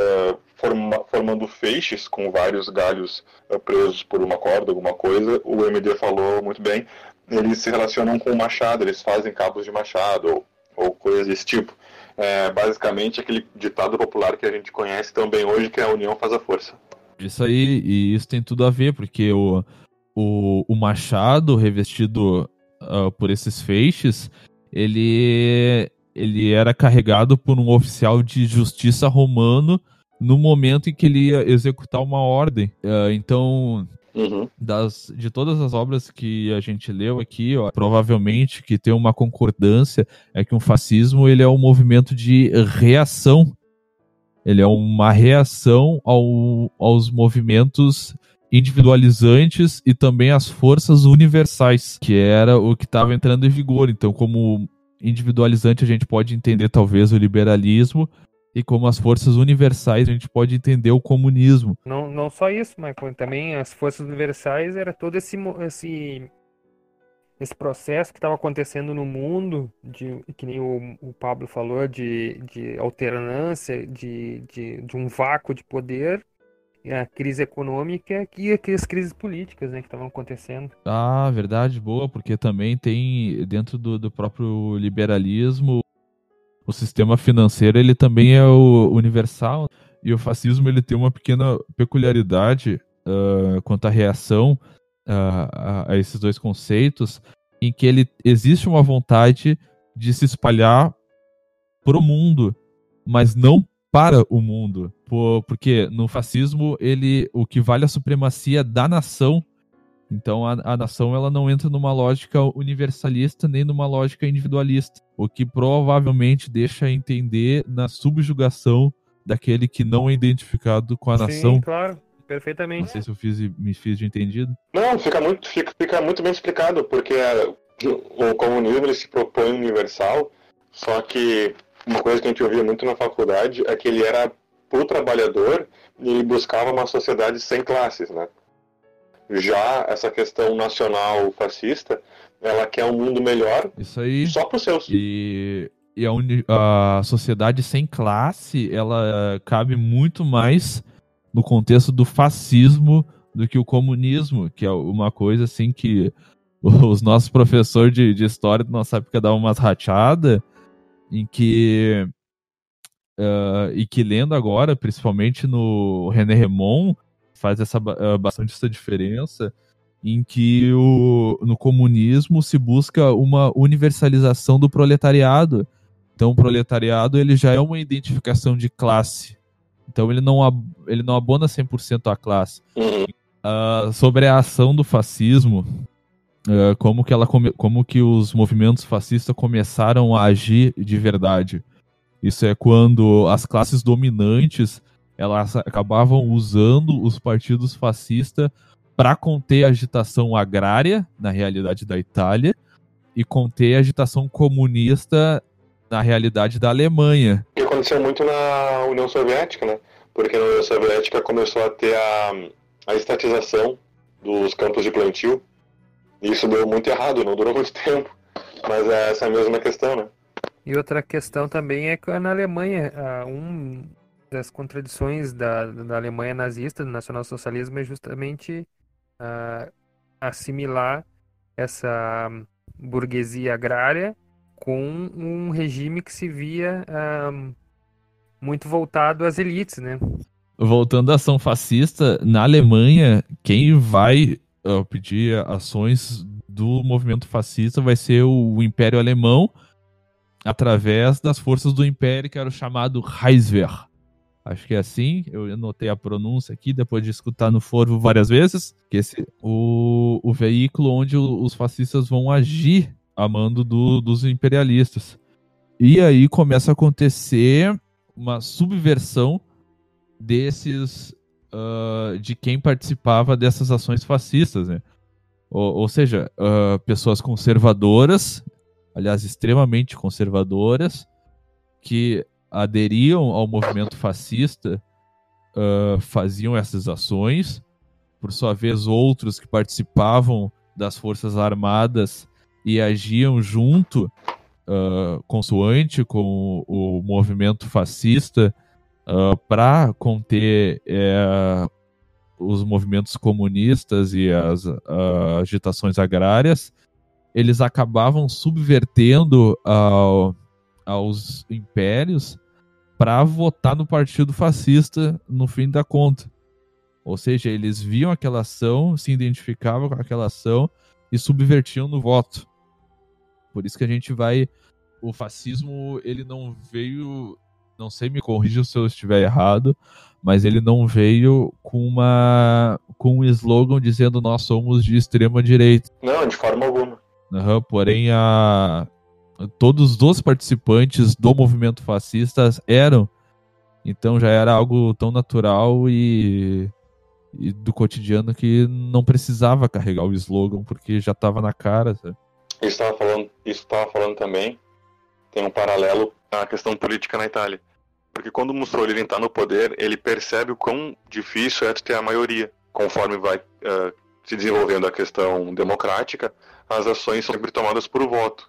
formando feixes com vários galhos presos por uma corda, alguma coisa, o MD falou muito bem, eles se relacionam com o machado, eles fazem cabos de machado ou coisas desse tipo. É basicamente aquele ditado popular que a gente conhece também hoje, que é a união faz a força. Isso aí, e isso tem tudo a ver, porque o machado revestido por esses feixes, ele era carregado por um oficial de justiça romano no momento em que ele ia executar uma ordem. Então, de todas as obras que a gente leu aqui, provavelmente que tem uma concordância é que um fascismo ele é um movimento de reação. Ele é uma reação aos movimentos individualizantes e também as forças universais, que era o que estava entrando em vigor. Então, como individualizante, a gente pode entender talvez o liberalismo, e como as forças universais, a gente pode entender o comunismo. Não só isso, mas também as forças universais era todo esse processo que estava acontecendo no mundo, que nem o Pablo falou, de alternância, de um vácuo de poder, a crise econômica e as crises políticas, né, que estavam acontecendo. Ah, verdade, boa, porque também tem, dentro do próprio liberalismo, o sistema financeiro ele também é o universal, e o fascismo ele tem uma pequena peculiaridade quanto à reação a esses dois conceitos, em que ele existe uma vontade de se espalhar pro mundo, mas não para o mundo, porque no fascismo o que vale é a supremacia da nação. Então a nação ela não entra numa lógica universalista nem numa lógica individualista, o que provavelmente deixa entender na subjugação daquele que não é identificado com a nação. Sim, claro, perfeitamente. Não sei se eu me fiz de entendido. Não, fica muito bem explicado, porque o comunismo ele se propõe universal, só que uma coisa que a gente ouvia muito na faculdade é que ele era pro trabalhador e buscava uma sociedade sem classes, né? Já essa questão nacional fascista, ela quer um mundo melhor. Isso aí. Só para os seus. E a sociedade sem classe, ela cabe muito mais no contexto do fascismo do que o comunismo, que é uma coisa assim que os nossos professores de história da nossa época davam umas rachadas, em que e que lendo agora, principalmente no René Rémond, faz bastante essa diferença, em que no comunismo se busca uma universalização do proletariado. Então o proletariado ele já é uma identificação de classe, então ele não abona 100% a classe. Sobre a ação do fascismo, como que os movimentos fascistas começaram a agir de verdade, isso é quando as classes dominantes elas acabavam usando os partidos fascistas para conter a agitação agrária, na realidade da Itália, e conter a agitação comunista, na realidade da Alemanha. E aconteceu muito na União Soviética, né? Porque na União Soviética começou a ter a estatização dos campos de plantio, e isso deu muito errado, não durou muito tempo, mas é essa mesma questão, né? E outra questão também é que na Alemanha, das contradições da Alemanha nazista, do nacionalsocialismo, é justamente assimilar essa burguesia agrária com um regime que se via muito voltado às elites, né? Voltando à ação fascista, na Alemanha, quem vai pedir ações do movimento fascista vai ser o Império Alemão, através das forças do Império, que era o chamado Reichswehr. Acho que é assim, eu anotei a pronúncia aqui, depois de escutar no foro várias vezes, que o veículo onde os fascistas vão agir a mando dos imperialistas. E aí começa a acontecer uma subversão de quem participava dessas ações fascistas, né? Ou seja, pessoas conservadoras, aliás, extremamente conservadoras, que aderiam ao movimento fascista, faziam essas ações. Por sua vez, outros que participavam das forças armadas e agiam junto, consoante com o movimento fascista, para conter os movimentos comunistas e as agitações agrárias. Eles acabavam subvertendo aos impérios para votar no partido fascista no fim da conta. Ou seja, eles viam aquela ação, se identificavam com aquela ação e subvertiam no voto. Por isso que a gente vai... O fascismo, ele não veio... Não sei, me corrija se eu estiver errado, mas ele não veio com um slogan dizendo nós somos de extrema direita. Não, de forma alguma. Porém, todos os participantes do movimento fascista eram. Então já era algo tão natural e e do cotidiano que não precisava carregar o slogan porque já estava na cara, sabe? Isso estava falando também, tem um paralelo à questão política na Itália. Porque quando o Mussolini está no poder, ele percebe o quão difícil é ter a maioria. Conforme vai se desenvolvendo a questão democrática, as ações são sempre tomadas por voto.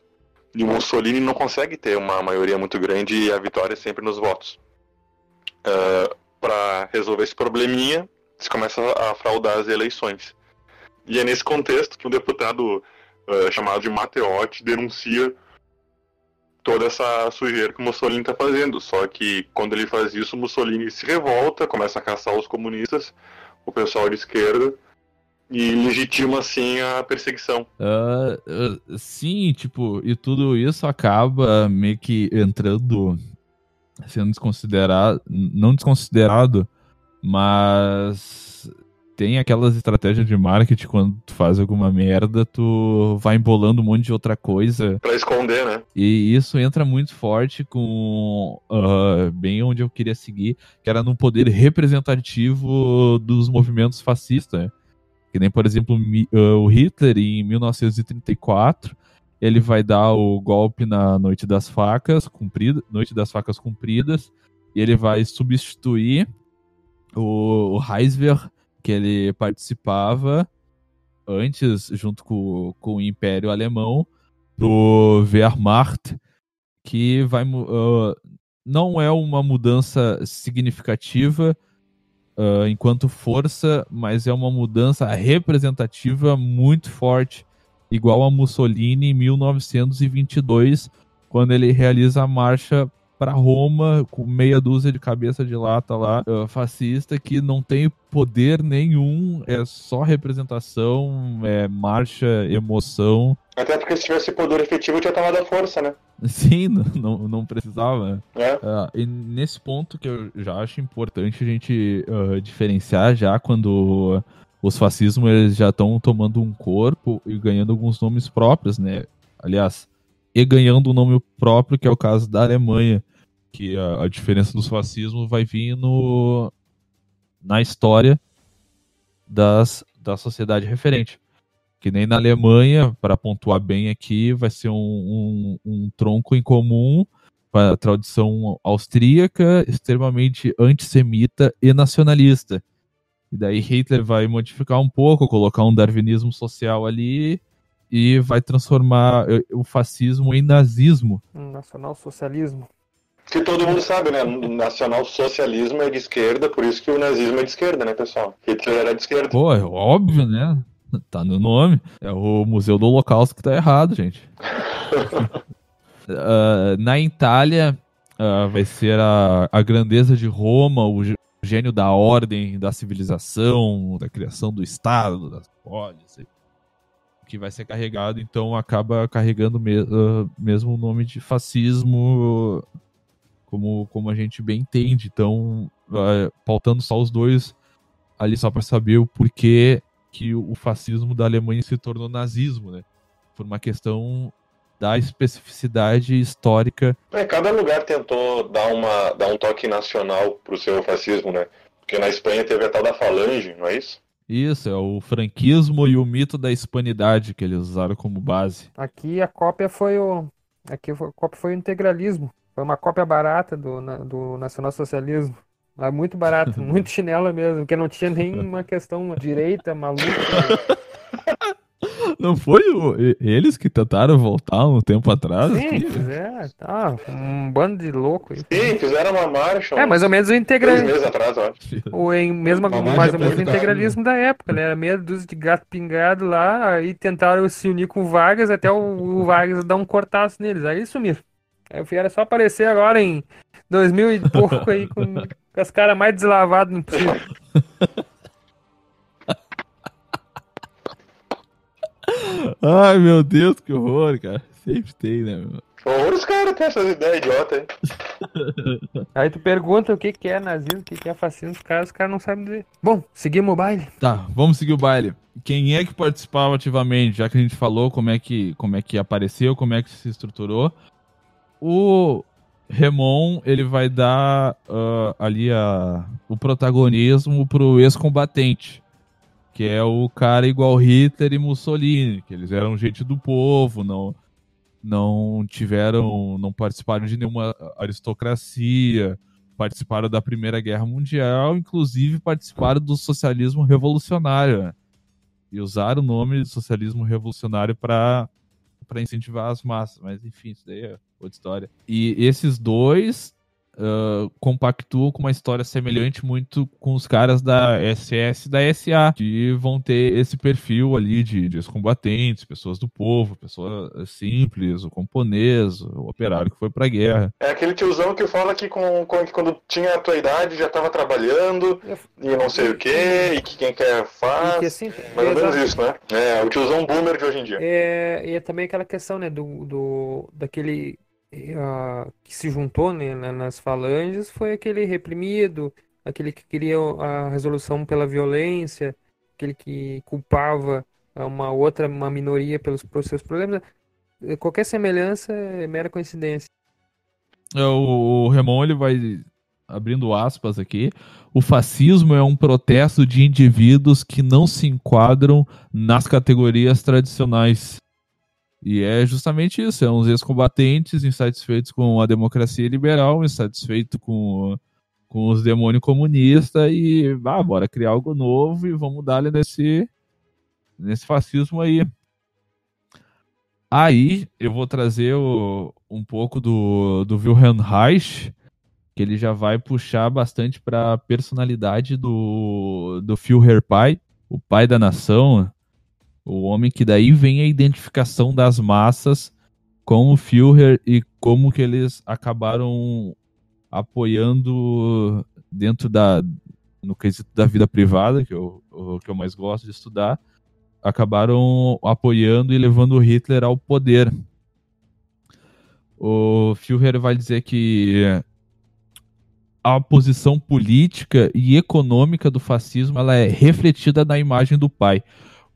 E o Mussolini não consegue ter uma maioria muito grande e a vitória é sempre nos votos. Para resolver esse probleminha, se começa a fraudar as eleições. E é nesse contexto que um deputado chamado de Matteotti denuncia toda essa sujeira que o Mussolini está fazendo. Só que quando ele faz isso, o Mussolini se revolta, começa a caçar os comunistas, o pessoal de esquerda, e legitima assim a perseguição. Sim, tipo, e tudo isso acaba meio que entrando, sendo desconsiderado, não desconsiderado, mas tem aquelas estratégias de marketing, quando tu faz alguma merda, tu vai embolando um monte de outra coisa pra esconder, né? E isso entra muito forte com bem onde eu queria seguir, que era no poder representativo dos movimentos fascistas. Que nem, por exemplo, o Hitler, em 1934, ele vai dar o golpe na Noite das Facas Compridas, e ele vai substituir o Reichswehr, que ele participava antes, junto com o Império Alemão, do Wehrmacht, que vai, não é uma mudança significativa enquanto força, mas é uma mudança representativa muito forte, igual a Mussolini em 1922, quando ele realiza a marcha para Roma, com meia dúzia de cabeça de lata lá, fascista, que não tem poder nenhum, é só representação, é marcha, emoção. Até porque se tivesse poder efetivo, tinha tomado a força, né? Sim, não precisava. É. E nesse ponto que eu já acho importante a gente diferenciar, já quando os fascismos eles já estão tomando um corpo e ganhando alguns nomes próprios, né? Aliás, e ganhando um nome próprio, que é o caso da Alemanha, que a diferença dos fascismos vai vir na história da sociedade referente. Que nem na Alemanha, para pontuar bem aqui, vai ser um tronco em comum para a tradição austríaca, extremamente antissemita e nacionalista. E daí Hitler vai modificar um pouco, colocar um darwinismo social ali, e vai transformar o fascismo em nazismo. Nacional-socialismo. Que todo mundo sabe, né? O nacional-socialismo é de esquerda, por isso que o nazismo é de esquerda, né, pessoal? Hitler era de esquerda. Pô, é óbvio, né? Tá no nome. É o Museu do Holocausto que tá errado, gente. Na Itália, vai ser a grandeza de Roma, o gênio da ordem, da civilização, da criação do Estado, das polis, que vai ser carregado, então acaba carregando mesmo o nome de fascismo, como a gente bem entende. Então, pautando só os dois ali, só para saber o porquê que o fascismo da Alemanha se tornou nazismo, né? Por uma questão da especificidade histórica. Cada lugar tentou dar um toque nacional pro seu fascismo, né? Porque na Espanha teve a tal da falange, não é isso? Isso, é o franquismo e o mito da hispanidade que eles usaram como base. Aqui a cópia foi o integralismo. Foi uma cópia barata do nacionalsocialismo. Mas muito barata, muito chinela mesmo, porque não tinha nenhuma questão direita, maluca. Não foi eles que tentaram voltar um tempo atrás? Sim, fizeram, tá, um bando de louco. Aí. Sim, fizeram uma marcha. Mais ou menos o integralismo. 2 meses atrás, eu acho. Mais ou menos o integralismo da época, né? Era meia dúzia de gato pingado lá, aí tentaram se unir com o Vargas, até o Vargas dar um cortaço neles, aí sumiram. Aí o Fier era só aparecer agora em 2000 e pouco aí, com as caras mais deslavadas no possível. Ai, meu Deus, que horror, cara. Sempre tem, né, meu? Horror, os caras têm essas ideias idiotas, hein? Aí tu pergunta o que que é nazismo, o que que é fascismo, os caras não sabem dizer. Bom, seguimos o baile. Tá, vamos seguir o baile. Quem é que participava ativamente? Já que a gente falou como é que apareceu, como é que se estruturou. Rémond, ele vai dar ali o protagonismo pro ex-combatente, que é o cara igual Hitler e Mussolini, que eles eram gente do povo, não participaram de nenhuma aristocracia, participaram da Primeira Guerra Mundial, inclusive participaram do socialismo revolucionário, né? E usaram o nome de socialismo revolucionário para incentivar as massas, mas enfim, isso daí é outra história. E esses dois compactuam com uma história semelhante muito com os caras da SS e da SA, que vão ter esse perfil ali de ex-combatentes, pessoas do povo, pessoas simples, o camponês, o operário que foi pra guerra. É aquele tiozão que fala que que quando tinha a tua idade já tava trabalhando e não sei o quê, e que quem quer faz, mais ou menos isso, né? É, o tiozão boomer de hoje em dia. E é também aquela questão, né, daquele... que se juntou, né, nas falanges, foi aquele reprimido, aquele que queria a resolução pela violência, aquele que culpava uma minoria pelos seus problemas. Qualquer semelhança é mera coincidência. O Rémond, ele vai abrindo aspas aqui: o fascismo é um protesto de indivíduos que não se enquadram nas categorias tradicionais. E é justamente isso, uns ex-combatentes insatisfeitos com a democracia liberal, insatisfeitos com os demônios comunistas, e bora criar algo novo e vamos dar-lhe nesse fascismo aí. Aí eu vou trazer um pouco do Wilhelm Reich, que ele já vai puxar bastante para a personalidade do Führer pai, o pai da nação. O homem que daí vem a identificação das massas com o Führer e como que eles acabaram apoiando dentro no quesito da vida privada, que eu mais gosto de estudar, acabaram apoiando e levando o Hitler ao poder. O Führer vai dizer que a posição política e econômica do fascismo, ela é refletida na imagem do pai.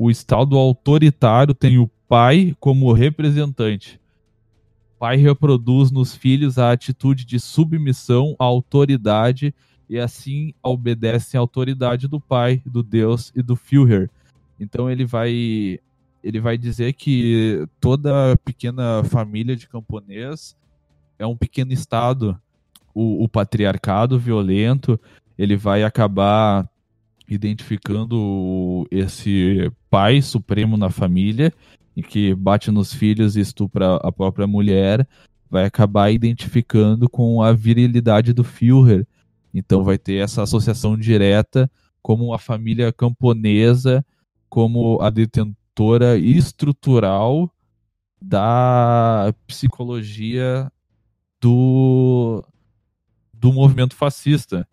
O Estado autoritário tem o pai como representante. O pai reproduz nos filhos a atitude de submissão à autoridade e assim obedecem à autoridade do pai, do Deus e do Führer. Então ele vai dizer que toda pequena família de camponês é um pequeno Estado. O patriarcado violento, ele vai acabar identificando esse pai supremo na família, e que bate nos filhos e estupra a própria mulher, vai acabar identificando com a virilidade do Führer. Então vai ter essa associação direta como a família camponesa, como a detentora estrutural da psicologia do movimento fascista.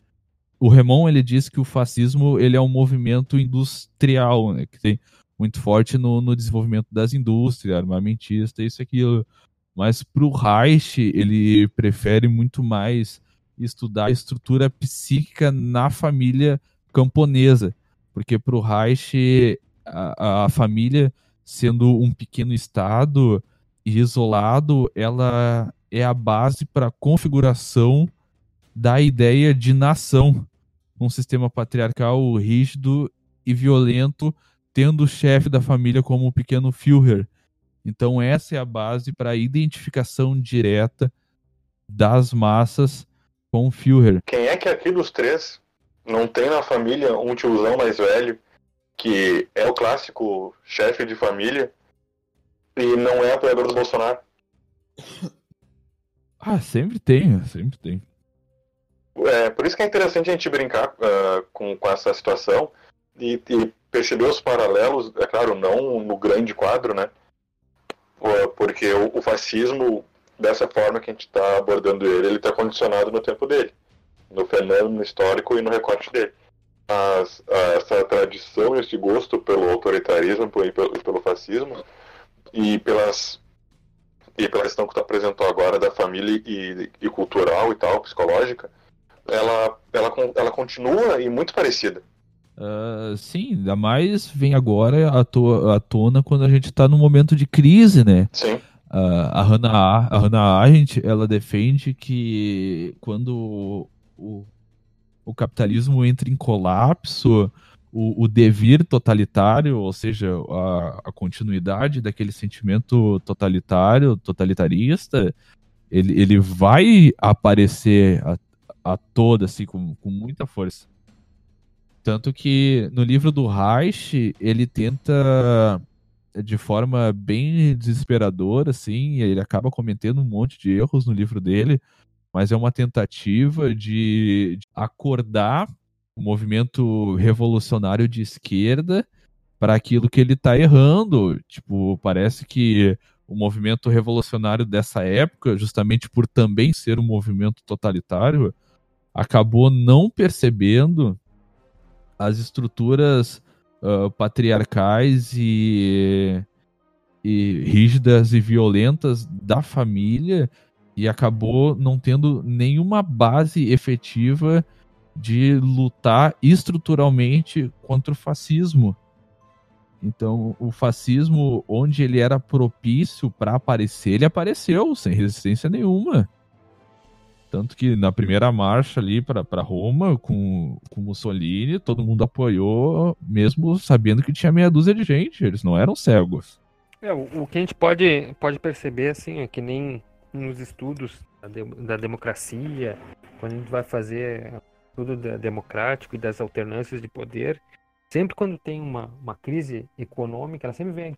O Rémond, ele diz que o fascismo, ele é um movimento industrial, né, que tem muito forte no desenvolvimento das indústrias, armamentista, isso e aquilo. Mas para o Reich, ele prefere muito mais estudar a estrutura psíquica na família camponesa, porque para o Reich, a família, sendo um pequeno Estado e isolado, ela é a base para a configuração da ideia de nação, um sistema patriarcal rígido e violento, tendo o chefe da família como o pequeno Führer. Então essa é a base para a identificação direta das massas com o Führer. Quem é que aqui dos três não tem na família um tiozão mais velho, que é o clássico chefe de família, e não é apoiador do Bolsonaro? Sempre tem. É, por isso que é interessante a gente brincar com essa situação e perceber os paralelos, é claro, não no grande quadro, né? Porque o fascismo, dessa forma que a gente está abordando ele está condicionado no tempo dele, no fenômeno histórico e no recorte dele. Mas essa tradição e esse gosto pelo autoritarismo e pelo fascismo e pela questão que tu apresentou agora da família e cultural e tal, psicológica, ela continua e muito parecida. Sim, ainda mais vem agora à tona quando a gente está num momento de crise, né? Sim. A Hannah Arendt, ela defende que quando o capitalismo entra em colapso, o devir totalitário, ou seja, a continuidade daquele sentimento totalitário, totalitarista, ele vai aparecer a toda, assim, com muita força. Tanto que no livro do Reich, ele tenta, de forma bem desesperadora, assim, ele acaba cometendo um monte de erros no livro dele, mas é uma tentativa de acordar o movimento revolucionário de esquerda para aquilo que ele está errando. Tipo, parece que o movimento revolucionário dessa época, justamente por também ser um movimento totalitário, acabou não percebendo as estruturas patriarcais e rígidas e violentas da família, e acabou não tendo nenhuma base efetiva de lutar estruturalmente contra o fascismo. Então, o fascismo, onde ele era propício para aparecer, ele apareceu sem resistência nenhuma. Tanto que na primeira marcha ali para Roma, com Mussolini, todo mundo apoiou, mesmo sabendo que tinha meia dúzia de gente, eles não eram cegos. O que a gente pode perceber, assim, é que nem nos estudos da democracia, quando a gente vai fazer estudo democrático e das alternâncias de poder, sempre quando tem uma crise econômica, ela sempre vem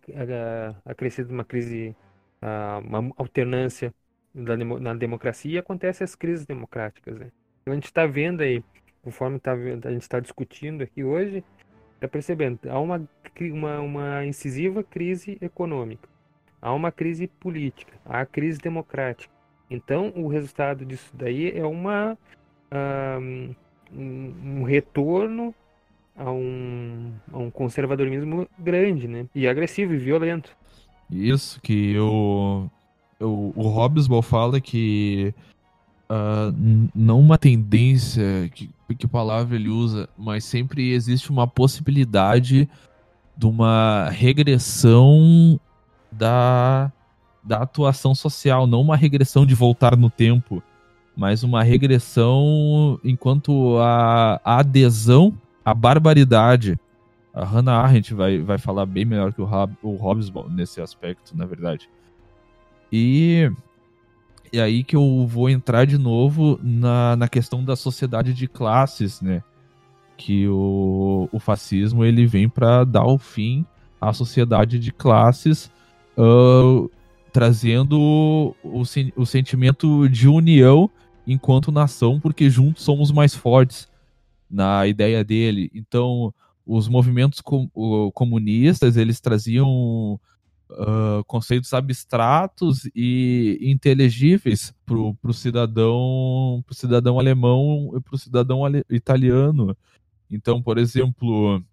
acrescida uma crise, uma alternância na democracia, e acontecem as crises democráticas, né? Então a gente está vendo aí, conforme a gente está discutindo aqui hoje, está percebendo, há uma incisiva crise econômica, há uma crise política, há a crise democrática. Então o resultado disso daí é um retorno a um conservadorismo grande, né? E agressivo e violento. Isso que o Hobsbawm fala que não uma tendência, que palavra ele usa, mas sempre existe uma possibilidade de uma regressão da atuação social, não uma regressão de voltar no tempo, mas uma regressão enquanto a adesão à barbaridade. A Hannah Arendt vai falar bem melhor que o Hobsbawm nesse aspecto, na verdade. E aí que eu vou entrar de novo na questão da sociedade de classes, né? Que o fascismo, ele vem para dar o fim à sociedade de classes, trazendo o sentimento de união enquanto nação, porque juntos somos mais fortes, na ideia dele. Então, os movimentos comunistas, eles traziam conceitos abstratos e inteligíveis pro cidadão alemão e pro cidadão italiano. Então, por exemplo,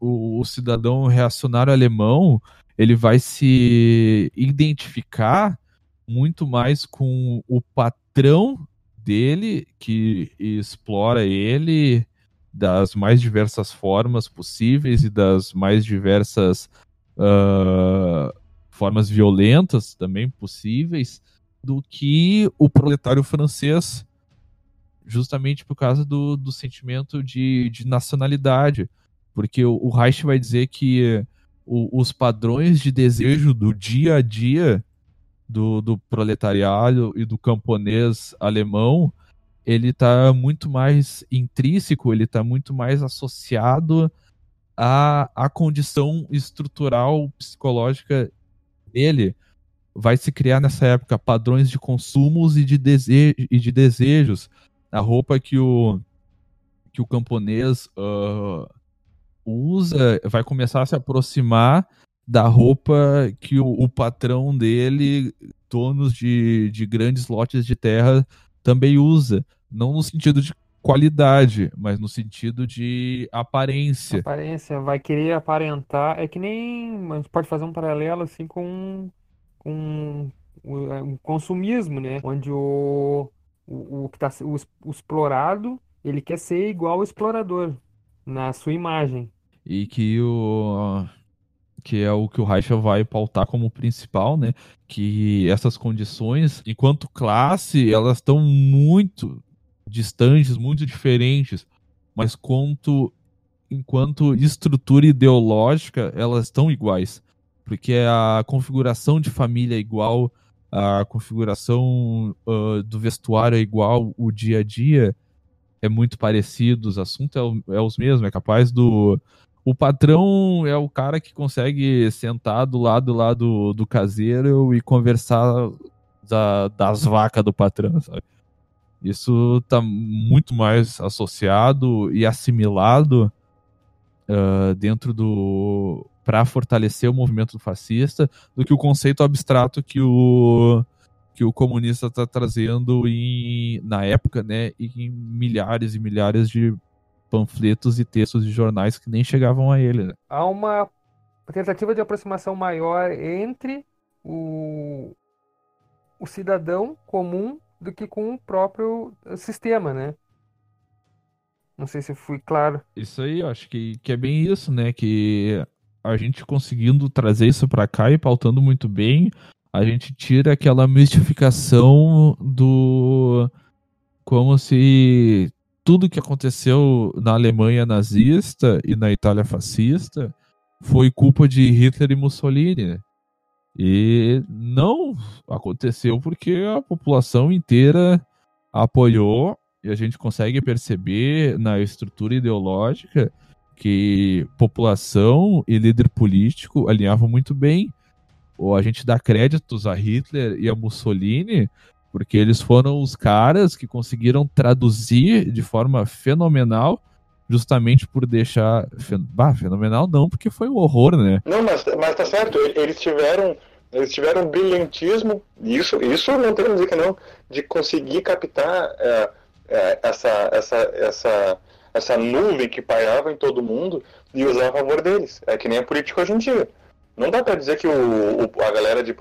o cidadão reacionário alemão, ele vai se identificar muito mais com o patrão dele, que explora ele das mais diversas formas possíveis e das mais diversas formas violentas também possíveis, do que o proletário francês, justamente por causa do sentimento de nacionalidade, porque o Reich vai dizer que os padrões de desejo do dia a dia do proletariado e do camponês alemão, ele está muito mais intrínseco, ele está muito mais associado a condição estrutural, psicológica dele. Vai se criar nessa época padrões de consumos e de desejos. A roupa que o camponês usa vai começar a se aproximar da roupa que o patrão dele, donos de grandes lotes de terra, também usa. Não no sentido de qualidade, mas no sentido de aparência. Aparência, vai querer aparentar. É que nem a gente pode fazer um paralelo assim com o consumismo, né? Onde o explorado, ele quer ser igual ao explorador na sua imagem. E que o que é o que o Reichel vai pautar como principal, né? Que essas condições, enquanto classe, elas estão muito distantes, muito diferentes, mas enquanto estrutura ideológica, elas estão iguais, porque a configuração de família é igual, a configuração do vestuário é igual, o dia a dia é muito parecido, os assuntos é os mesmos, é capaz do... O patrão é o cara que consegue sentar do lado lá do caseiro e conversar das vacas do patrão, sabe? Isso tá muito mais associado e assimilado para fortalecer o movimento fascista do que o conceito abstrato que o comunista está trazendo na época, né, em milhares e milhares de panfletos e textos de jornais que nem chegavam a ele. Né? Há uma tentativa de aproximação maior entre o cidadão comum do que com o próprio sistema, né? Não sei se fui claro. Isso aí, eu acho que é bem isso, né? Que a gente conseguindo trazer isso para cá e pautando muito bem, a gente tira aquela mistificação do... como se... tudo que aconteceu na Alemanha nazista e na Itália fascista foi culpa de Hitler e Mussolini, né? E não aconteceu porque a população inteira apoiou, e a gente consegue perceber na estrutura ideológica que população e líder político alinhavam muito bem. Ou a gente dá créditos a Hitler e a Mussolini porque eles foram os caras que conseguiram traduzir de forma fenomenal, justamente por deixar... fenomenal não, porque foi um horror, né? Não, mas tá certo, eles tiveram brilhantismo, isso não tem música não, de conseguir captar essa nuvem que pairava em todo mundo e usar a favor deles. É que nem a política hoje em dia. Não dá pra dizer que a galera de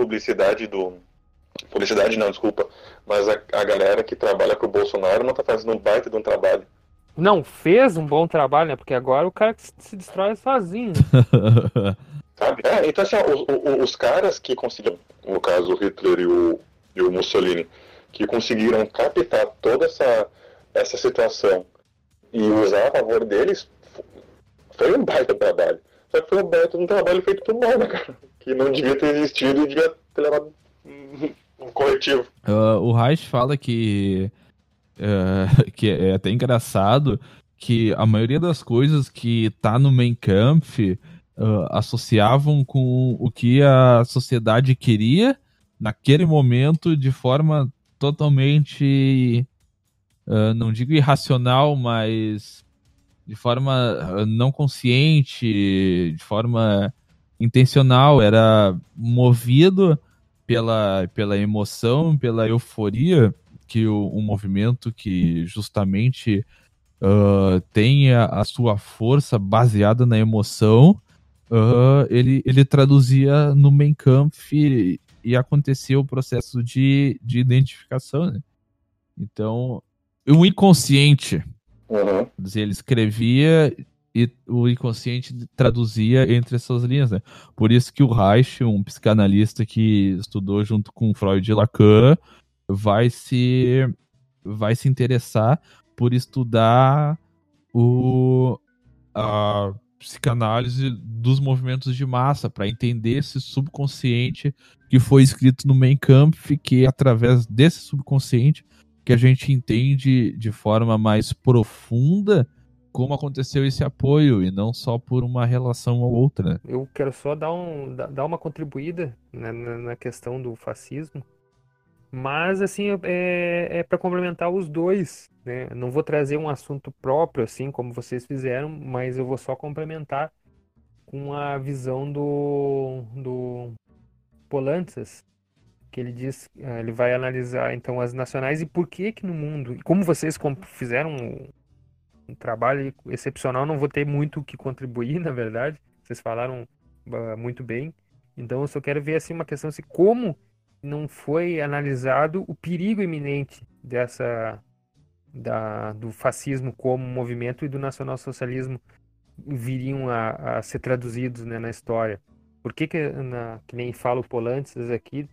Mas a galera que trabalha com o Bolsonaro não tá fazendo um baita de um trabalho. Não, fez um bom trabalho, né? Porque agora o cara que se destrói sozinho. Sabe? É, então assim, os caras que conseguiram, no caso o Hitler e o Mussolini, que conseguiram captar toda essa situação e usar a favor deles, foi um baita trabalho. Só que foi um baita de um trabalho feito por nós, né, cara? Que não devia ter existido e devia ter levado... um coletivo. O Reich fala que é até engraçado que a maioria das coisas que tá no Mein Kampf associavam com o que a sociedade queria naquele momento de forma totalmente não digo irracional, mas de forma não consciente, de forma intencional, era movido pela emoção, pela euforia que um movimento que justamente tenha a sua força baseada na emoção, ele traduzia no Mein Kampf e acontecia o processo de identificação, né? Então, o inconsciente, ele escrevia e o inconsciente traduzia entre essas linhas, né? Por isso que o Reich, um psicanalista que estudou junto com Freud e Lacan, vai se interessar por estudar a psicanálise dos movimentos de massa, para entender esse subconsciente que foi escrito no Mein Kampf, que é através desse subconsciente que a gente entende de forma mais profunda como aconteceu esse apoio, e não só por uma relação ou outra. Eu quero só dar uma contribuída, né, na questão do fascismo, mas assim, é para complementar os dois, né? Não vou trazer um assunto próprio, assim, como vocês fizeram, mas eu vou só complementar com a visão do Polantzas, que ele diz, ele vai analisar então as nacionais e por que que no mundo, como vocês fizeram um trabalho excepcional, não vou ter muito o que contribuir, na verdade. Vocês falaram muito bem. Então, eu só quero ver assim, uma questão assim, como não foi analisado o perigo iminente do fascismo como movimento e do nacionalsocialismo viriam a ser traduzidos, né, na história. Por que nem fala o Polantzes aqui,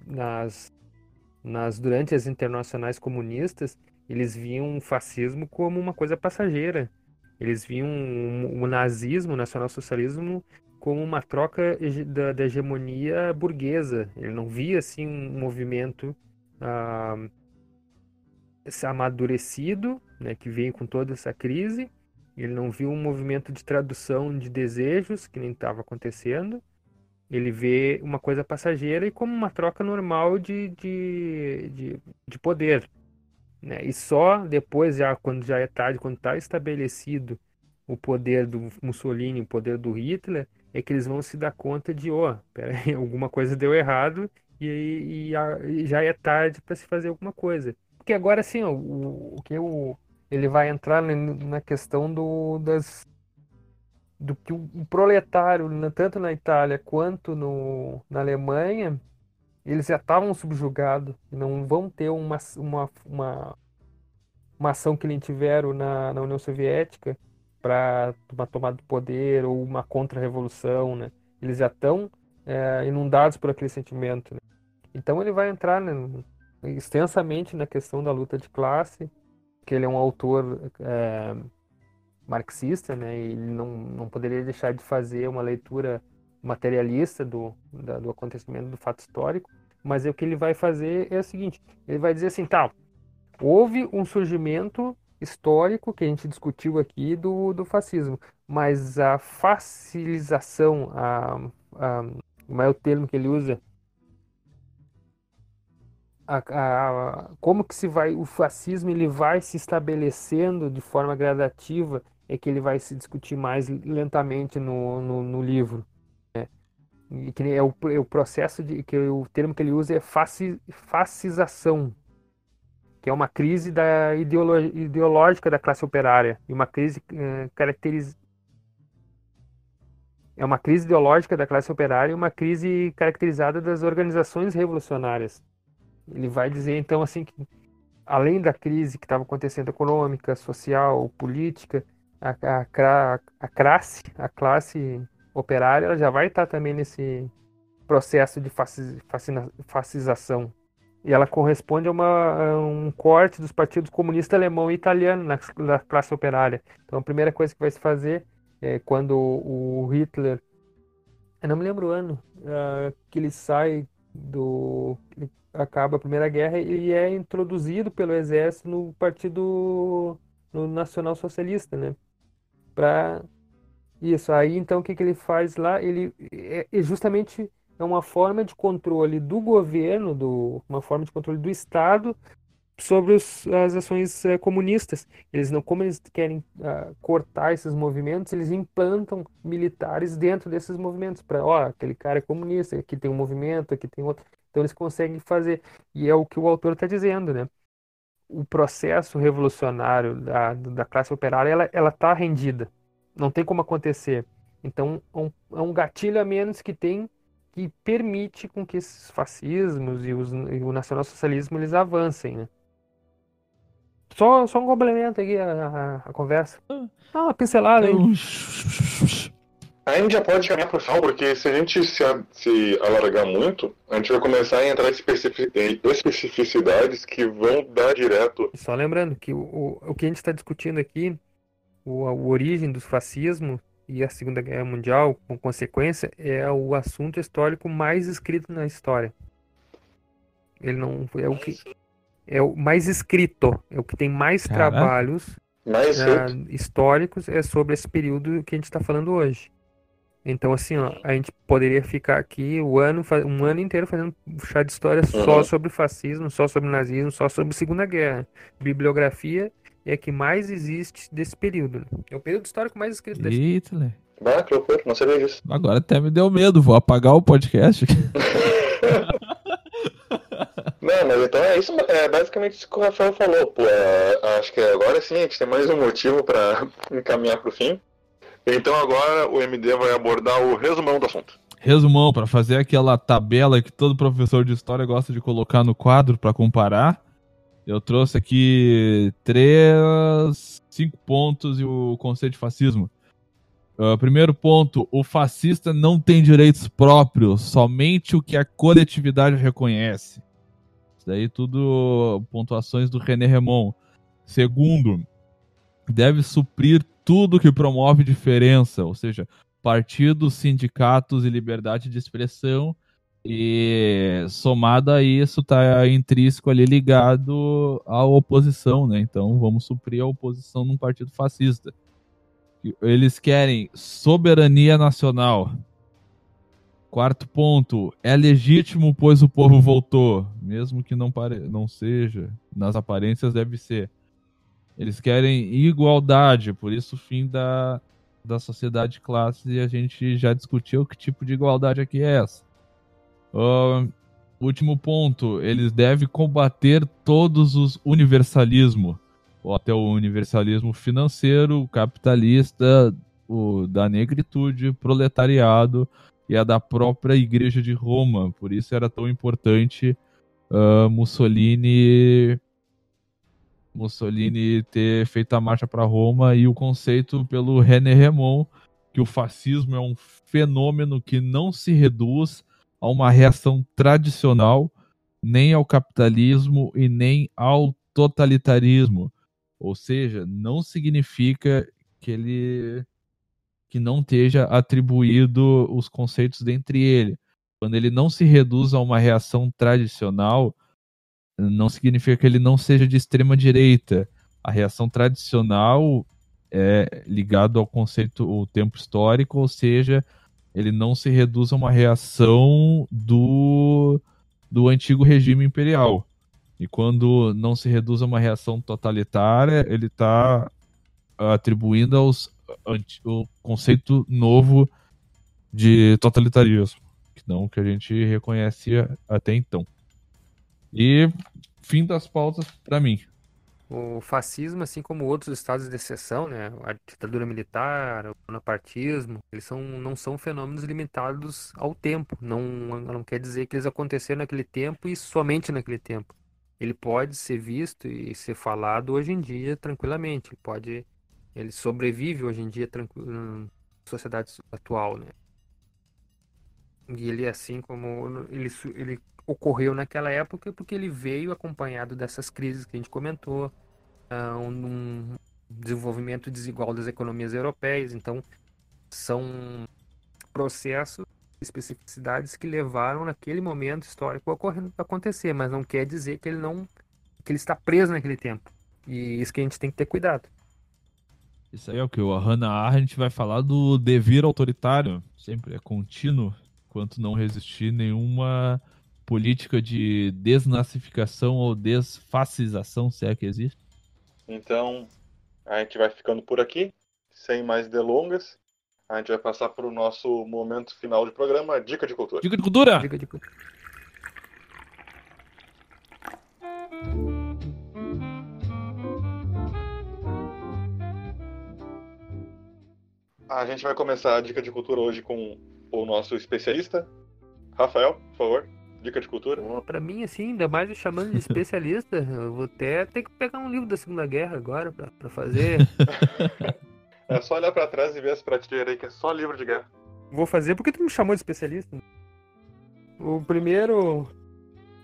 durante as internacionais comunistas, eles viam o fascismo como uma coisa passageira. Eles viam o nazismo, o nacionalsocialismo, como uma troca da hegemonia burguesa. Ele não via assim um movimento amadurecido, né, que veio com toda essa crise. Ele não viu um movimento de tradução de desejos, que nem estava acontecendo. Ele vê uma coisa passageira e como uma troca normal de poder. Né? E só depois, quando já é tarde, quando está estabelecido o poder do Mussolini, o poder do Hitler, é que eles vão se dar conta de, peraí, alguma coisa deu errado e já é tarde para se fazer alguma coisa. Porque agora, assim, ele vai entrar na questão do que o proletário, tanto na Itália quanto na Alemanha, eles já estavam subjugados, não vão ter uma ação que eles tiveram na União Soviética para uma tomada do poder ou uma contra-revolução, né? Eles já estão inundados por aquele sentimento, né? Então ele vai entrar extensamente na questão da luta de classe, que ele é um autor marxista, né? Ele não poderia deixar de fazer uma leitura materialista do acontecimento, do fato histórico, mas o que ele vai fazer é o seguinte, ele vai dizer assim, houve um surgimento histórico que a gente discutiu aqui do fascismo, mas a facilização, não é o termo que ele usa, como que o fascismo ele vai se estabelecendo de forma gradativa, é que ele vai se discutir mais lentamente no livro. É o processo que o termo que ele usa é fascização, que é uma crise ideológica da classe operária, e uma crise é uma crise ideológica da classe operária e uma crise caracterizada das organizações revolucionárias. Ele vai dizer então assim que, além da crise que estava acontecendo econômica, social, política, a classe operária, ela já vai estar também nesse processo de fascização. E ela corresponde a um corte dos partidos comunista alemão e italiano na classe operária. Então a primeira coisa que vai se fazer é quando o Hitler, eu não me lembro o ano, que ele sai acaba a Primeira Guerra, ele é introduzido pelo exército no partido no Nacional Socialista, né? Para isso, aí então o que ele faz lá? Ele é justamente uma forma de controle do governo, uma forma de controle do Estado sobre as ações comunistas. Como eles querem cortar esses movimentos, eles implantam militares dentro desses movimentos. Aquele cara é comunista, aqui tem um movimento, aqui tem outro. Então eles conseguem fazer. E é o que o autor está dizendo, né? O processo revolucionário da classe operária, ela está rendida. Não tem como acontecer. Então, é um gatilho a menos que permite com que esses fascismos e o nacionalsocialismo eles avancem, né? Só um complemento aqui a conversa. Uma pincelada aí. A gente já pode caminhar pro final, porque se a gente se alargar muito, a gente vai começar a entrar em especificidades que vão dar direto. Só lembrando que o que a gente está discutindo aqui, a origem do fascismo e a Segunda Guerra Mundial, com consequência, é o assunto histórico mais escrito na história. Ele não é o que é o mais escrito, é o que tem mais trabalhos históricos é sobre esse período que a gente está falando hoje. Então, assim, a gente poderia ficar aqui um ano inteiro fazendo chá de história só sobre fascismo, só sobre nazismo, só sobre Segunda Guerra. Bibliografia é que mais existe desse período. É o período histórico mais escrito desse período. Hitler. Ah, que loucura, não sabia disso. Agora até me deu medo, vou apagar o podcast. Não, mas então é isso, é basicamente isso que o Rafael falou. Pô, acho que agora sim a gente tem mais um motivo para encaminhar pro fim. Então agora o MD vai abordar o resumão do assunto. Resumão, para fazer aquela tabela que todo professor de história gosta de colocar no quadro para comparar. Eu trouxe aqui 5 pontos e o conceito de fascismo. Primeiro ponto, o fascista não tem direitos próprios, somente o que a coletividade reconhece. Isso daí tudo pontuações do René Rémond. Segundo, deve suprir tudo que promove diferença, ou seja, partidos, sindicatos e liberdade de expressão, e somado a isso está intrínseco ali ligado à oposição, né? Então vamos suprir a oposição num partido fascista. Eles querem soberania nacional. Quarto ponto, é legítimo, pois o povo voltou, mesmo que não seja, nas aparências deve ser. Eles querem igualdade, por isso o fim da sociedade de classes, e a gente já discutiu que tipo de igualdade aqui é essa. Último ponto, eles devem combater todos os universalismos, ou até o universalismo financeiro, capitalista, o da negritude, proletariado e a da própria Igreja de Roma. Por isso era tão importante Mussolini ter feito a marcha para Roma, e o conceito pelo René Rémond que o fascismo é um fenômeno que não se reduz a uma reação tradicional, nem ao capitalismo e nem ao totalitarismo. Ou seja, não significa que não esteja atribuído os conceitos dentre ele. Quando ele não se reduz a uma reação tradicional, não significa que ele não seja de extrema direita. A reação tradicional é ligado ao conceito, o tempo histórico, ou seja, ele não se reduz a uma reação do antigo regime imperial. E quando não se reduz a uma reação totalitária, ele está atribuindo o conceito novo de totalitarismo, que não que a gente reconhecia até então. E fim das pautas para mim. O fascismo, assim como outros estados de exceção, né, a ditadura militar, o bonapartismo, eles não são fenômenos limitados ao tempo. Não quer dizer que eles aconteceram naquele tempo e somente naquele tempo. Ele pode ser visto e ser falado hoje em dia tranquilamente. Ele sobrevive hoje em dia na sociedade atual, né? E ele, assim como ele ocorreu naquela época, porque ele veio acompanhado dessas crises que a gente comentou, um desenvolvimento desigual das economias europeias. Então, são processos, especificidades que levaram naquele momento histórico a acontecer, mas não quer dizer que ele está preso naquele tempo. E isso que a gente tem que ter cuidado. Isso aí é o que a Hannah Arendt vai falar do devir autoritário. Sempre é contínuo, enquanto não resistir nenhuma política de desnazificação ou desfascização, se é que existe. Então, a gente vai ficando por aqui, sem mais delongas. A gente vai passar para o nosso momento final de programa, Dica de Cultura. Dica de Cultura! Dica de Cultura. A gente vai começar a Dica de Cultura hoje com o nosso especialista. Rafael, por favor. Dica de cultura? Para mim, assim, ainda mais me chamando de especialista, eu vou até ter que pegar um livro da Segunda Guerra agora para fazer. É só olhar para trás e ver as prateleiras aí, que é só livro de guerra. Vou fazer, porque tu me chamou de especialista? O primeiro,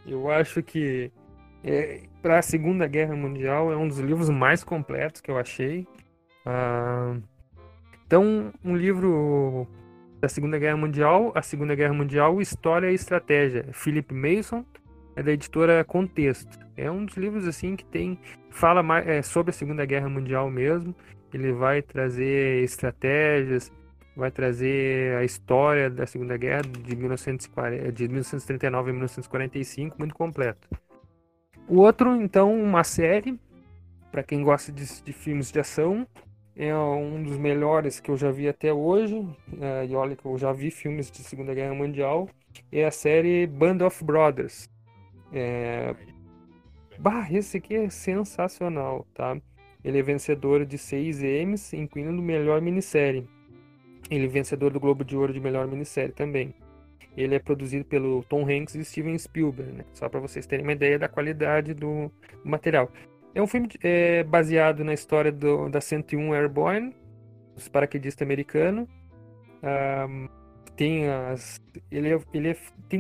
eu acho que para a Segunda Guerra Mundial é um dos livros mais completos que eu achei. Então, um livro da Segunda Guerra Mundial, A Segunda Guerra Mundial, História e Estratégia, Philip Mason, é da editora Contexto. É um dos livros assim que fala mais sobre a Segunda Guerra Mundial mesmo. Ele vai trazer estratégias, vai trazer a história da Segunda Guerra de 1939 a 1945, muito completo. O outro, então, uma série, para quem gosta de filmes de ação, é um dos melhores que eu já vi até hoje, e olha que eu já vi filmes de Segunda Guerra Mundial, é a série Band of Brothers. Esse aqui é sensacional, tá? Ele é vencedor de 6 Emmys, incluindo melhor minissérie. Ele é vencedor do Globo de Ouro de melhor minissérie também. Ele é produzido pelo Tom Hanks e Steven Spielberg, né? Só para vocês terem uma ideia da qualidade do material. É um filme baseado na história da 101 Airborne, os paraquedistas americanos. Tem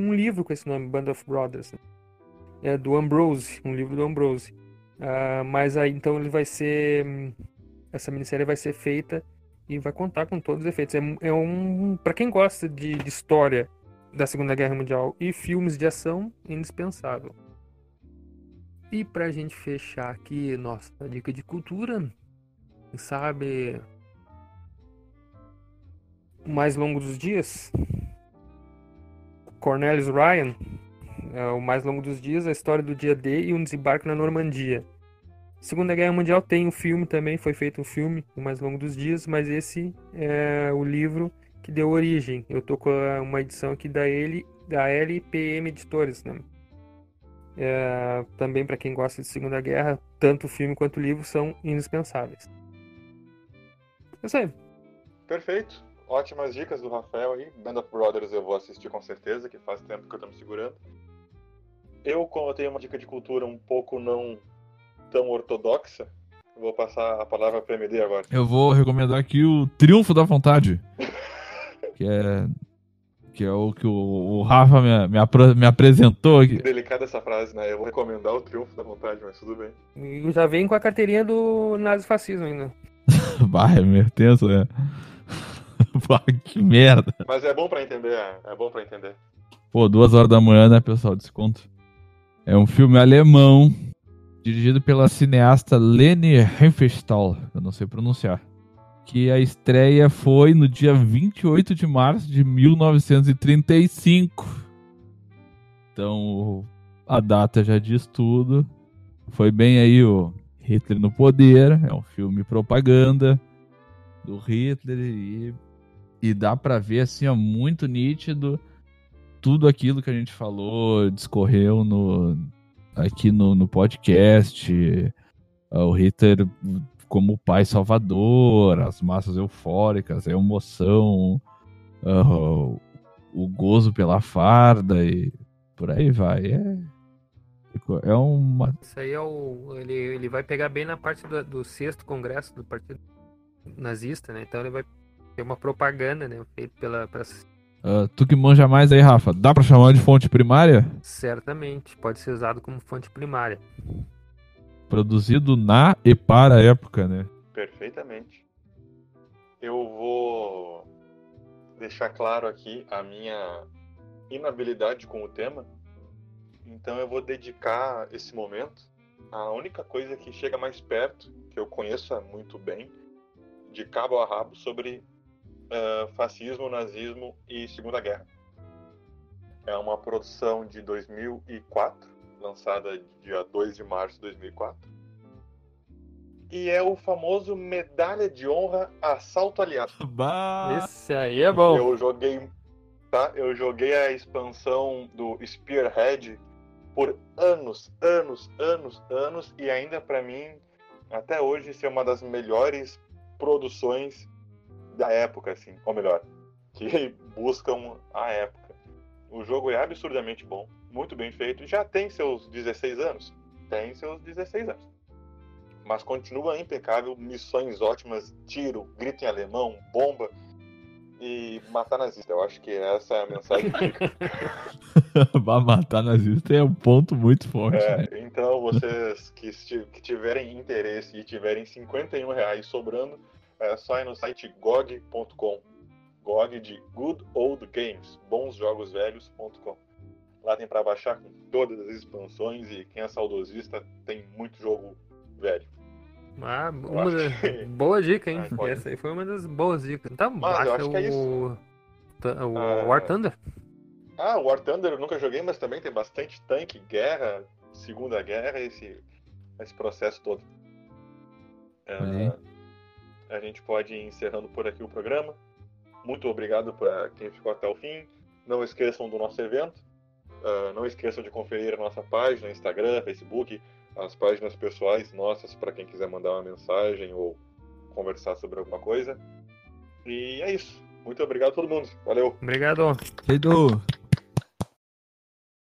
um livro com esse nome, Band of Brothers, né? É do Ambrose, um livro do Ambrose. Mas aí então ele vai ser, essa minissérie vai ser feita e vai contar com todos os efeitos. Para quem gosta de história da Segunda Guerra Mundial e filmes de ação, indispensável. E pra gente fechar aqui nossa dica de cultura, quem sabe o mais longo dos dias, Cornelius Ryan, o mais longo dos dias, a história do dia D e um desembarque na Normandia. Segunda Guerra Mundial tem um filme também, foi feito um filme, o mais longo dos dias, mas esse é o livro que deu origem. Eu tô com uma edição aqui da LPM Editores, né? Também para quem gosta de Segunda Guerra, tanto o filme quanto o livro são indispensáveis. É isso aí. Perfeito. Ótimas dicas do Rafael aí. Band of Brothers eu vou assistir com certeza, que faz tempo que eu tô me segurando. Como eu tenho uma dica de cultura um pouco não tão ortodoxa, eu vou passar a palavra para o MD agora. Eu vou recomendar aqui o Triunfo da Vontade. Que é o que o Rafa me apresentou aqui. Delicada essa frase, né? Eu vou recomendar o Triunfo da Vontade, mas tudo bem. E já vem com a carteirinha do nazifascismo ainda. Bah, é meio tenso, né? Bah, que merda. Mas é bom pra entender, é bom pra entender. Pô, 2h da manhã, né, pessoal? Desconto. É um filme alemão, dirigido pela cineasta Leni Riefenstahl, eu não sei pronunciar. Que a estreia foi no dia 28 de março de 1935. Então, a data já diz tudo. Foi bem aí o Hitler no poder. É um filme propaganda do Hitler. E dá pra ver, assim, ó, muito nítido tudo aquilo que a gente falou, discorreu aqui no podcast. O Hitler como o pai salvador, as massas eufóricas, a emoção, o gozo pela farda e por aí vai. É uma... Isso aí é ele vai pegar bem na parte do 6º Congresso do Partido Nazista, né? Então ele vai ter uma propaganda, né? Feito pela... tu que manja mais aí, Rafa, dá pra chamar de fonte primária? Certamente, pode ser usado como fonte primária. Produzido na e para a época, né? Perfeitamente. Eu vou deixar claro aqui a minha inabilidade com o tema. Então eu vou dedicar esse momento à única coisa que chega mais perto, que eu conheço muito bem, de cabo a rabo, sobre fascismo, nazismo e Segunda Guerra. É uma produção de 2004. Lançada dia 2 de março de 2004. E é o famoso Medalha de Honra Assalto Aliado. Esse aí é bom. Eu joguei a expansão do Spearhead por anos. E ainda pra mim, até hoje, ser uma das melhores produções da época, assim. Ou melhor, que buscam a época. O jogo é absurdamente bom. Muito bem feito, já tem seus 16 anos? Tem seus 16 anos. Mas continua impecável, missões ótimas, tiro, grito em alemão, bomba e matar nazista. Eu acho que essa é a mensagem que fica. Matar nazista é um ponto muito forte. Né? Então, vocês que tiverem interesse e tiverem R$51 sobrando, é só ir no site GOG.com. GOG de Good Old Games, bonsjogosvelhos.com. Lá tem pra baixar com todas as expansões e quem é saudosista tem muito jogo velho. Ah, boa dica, hein? Essa aí foi uma das boas dicas. Tá baixo, eu acho que é isso. War Thunder? Ah, War Thunder eu nunca joguei, mas também tem bastante tanque, guerra, Segunda Guerra, esse processo todo. A gente pode ir encerrando por aqui o programa. Muito obrigado pra quem ficou até o fim. Não esqueçam do nosso evento. Não esqueçam de conferir a nossa página, Instagram, Facebook, as páginas pessoais nossas para quem quiser mandar uma mensagem ou conversar sobre alguma coisa. E é isso. Muito obrigado a todo mundo. Valeu. Obrigado.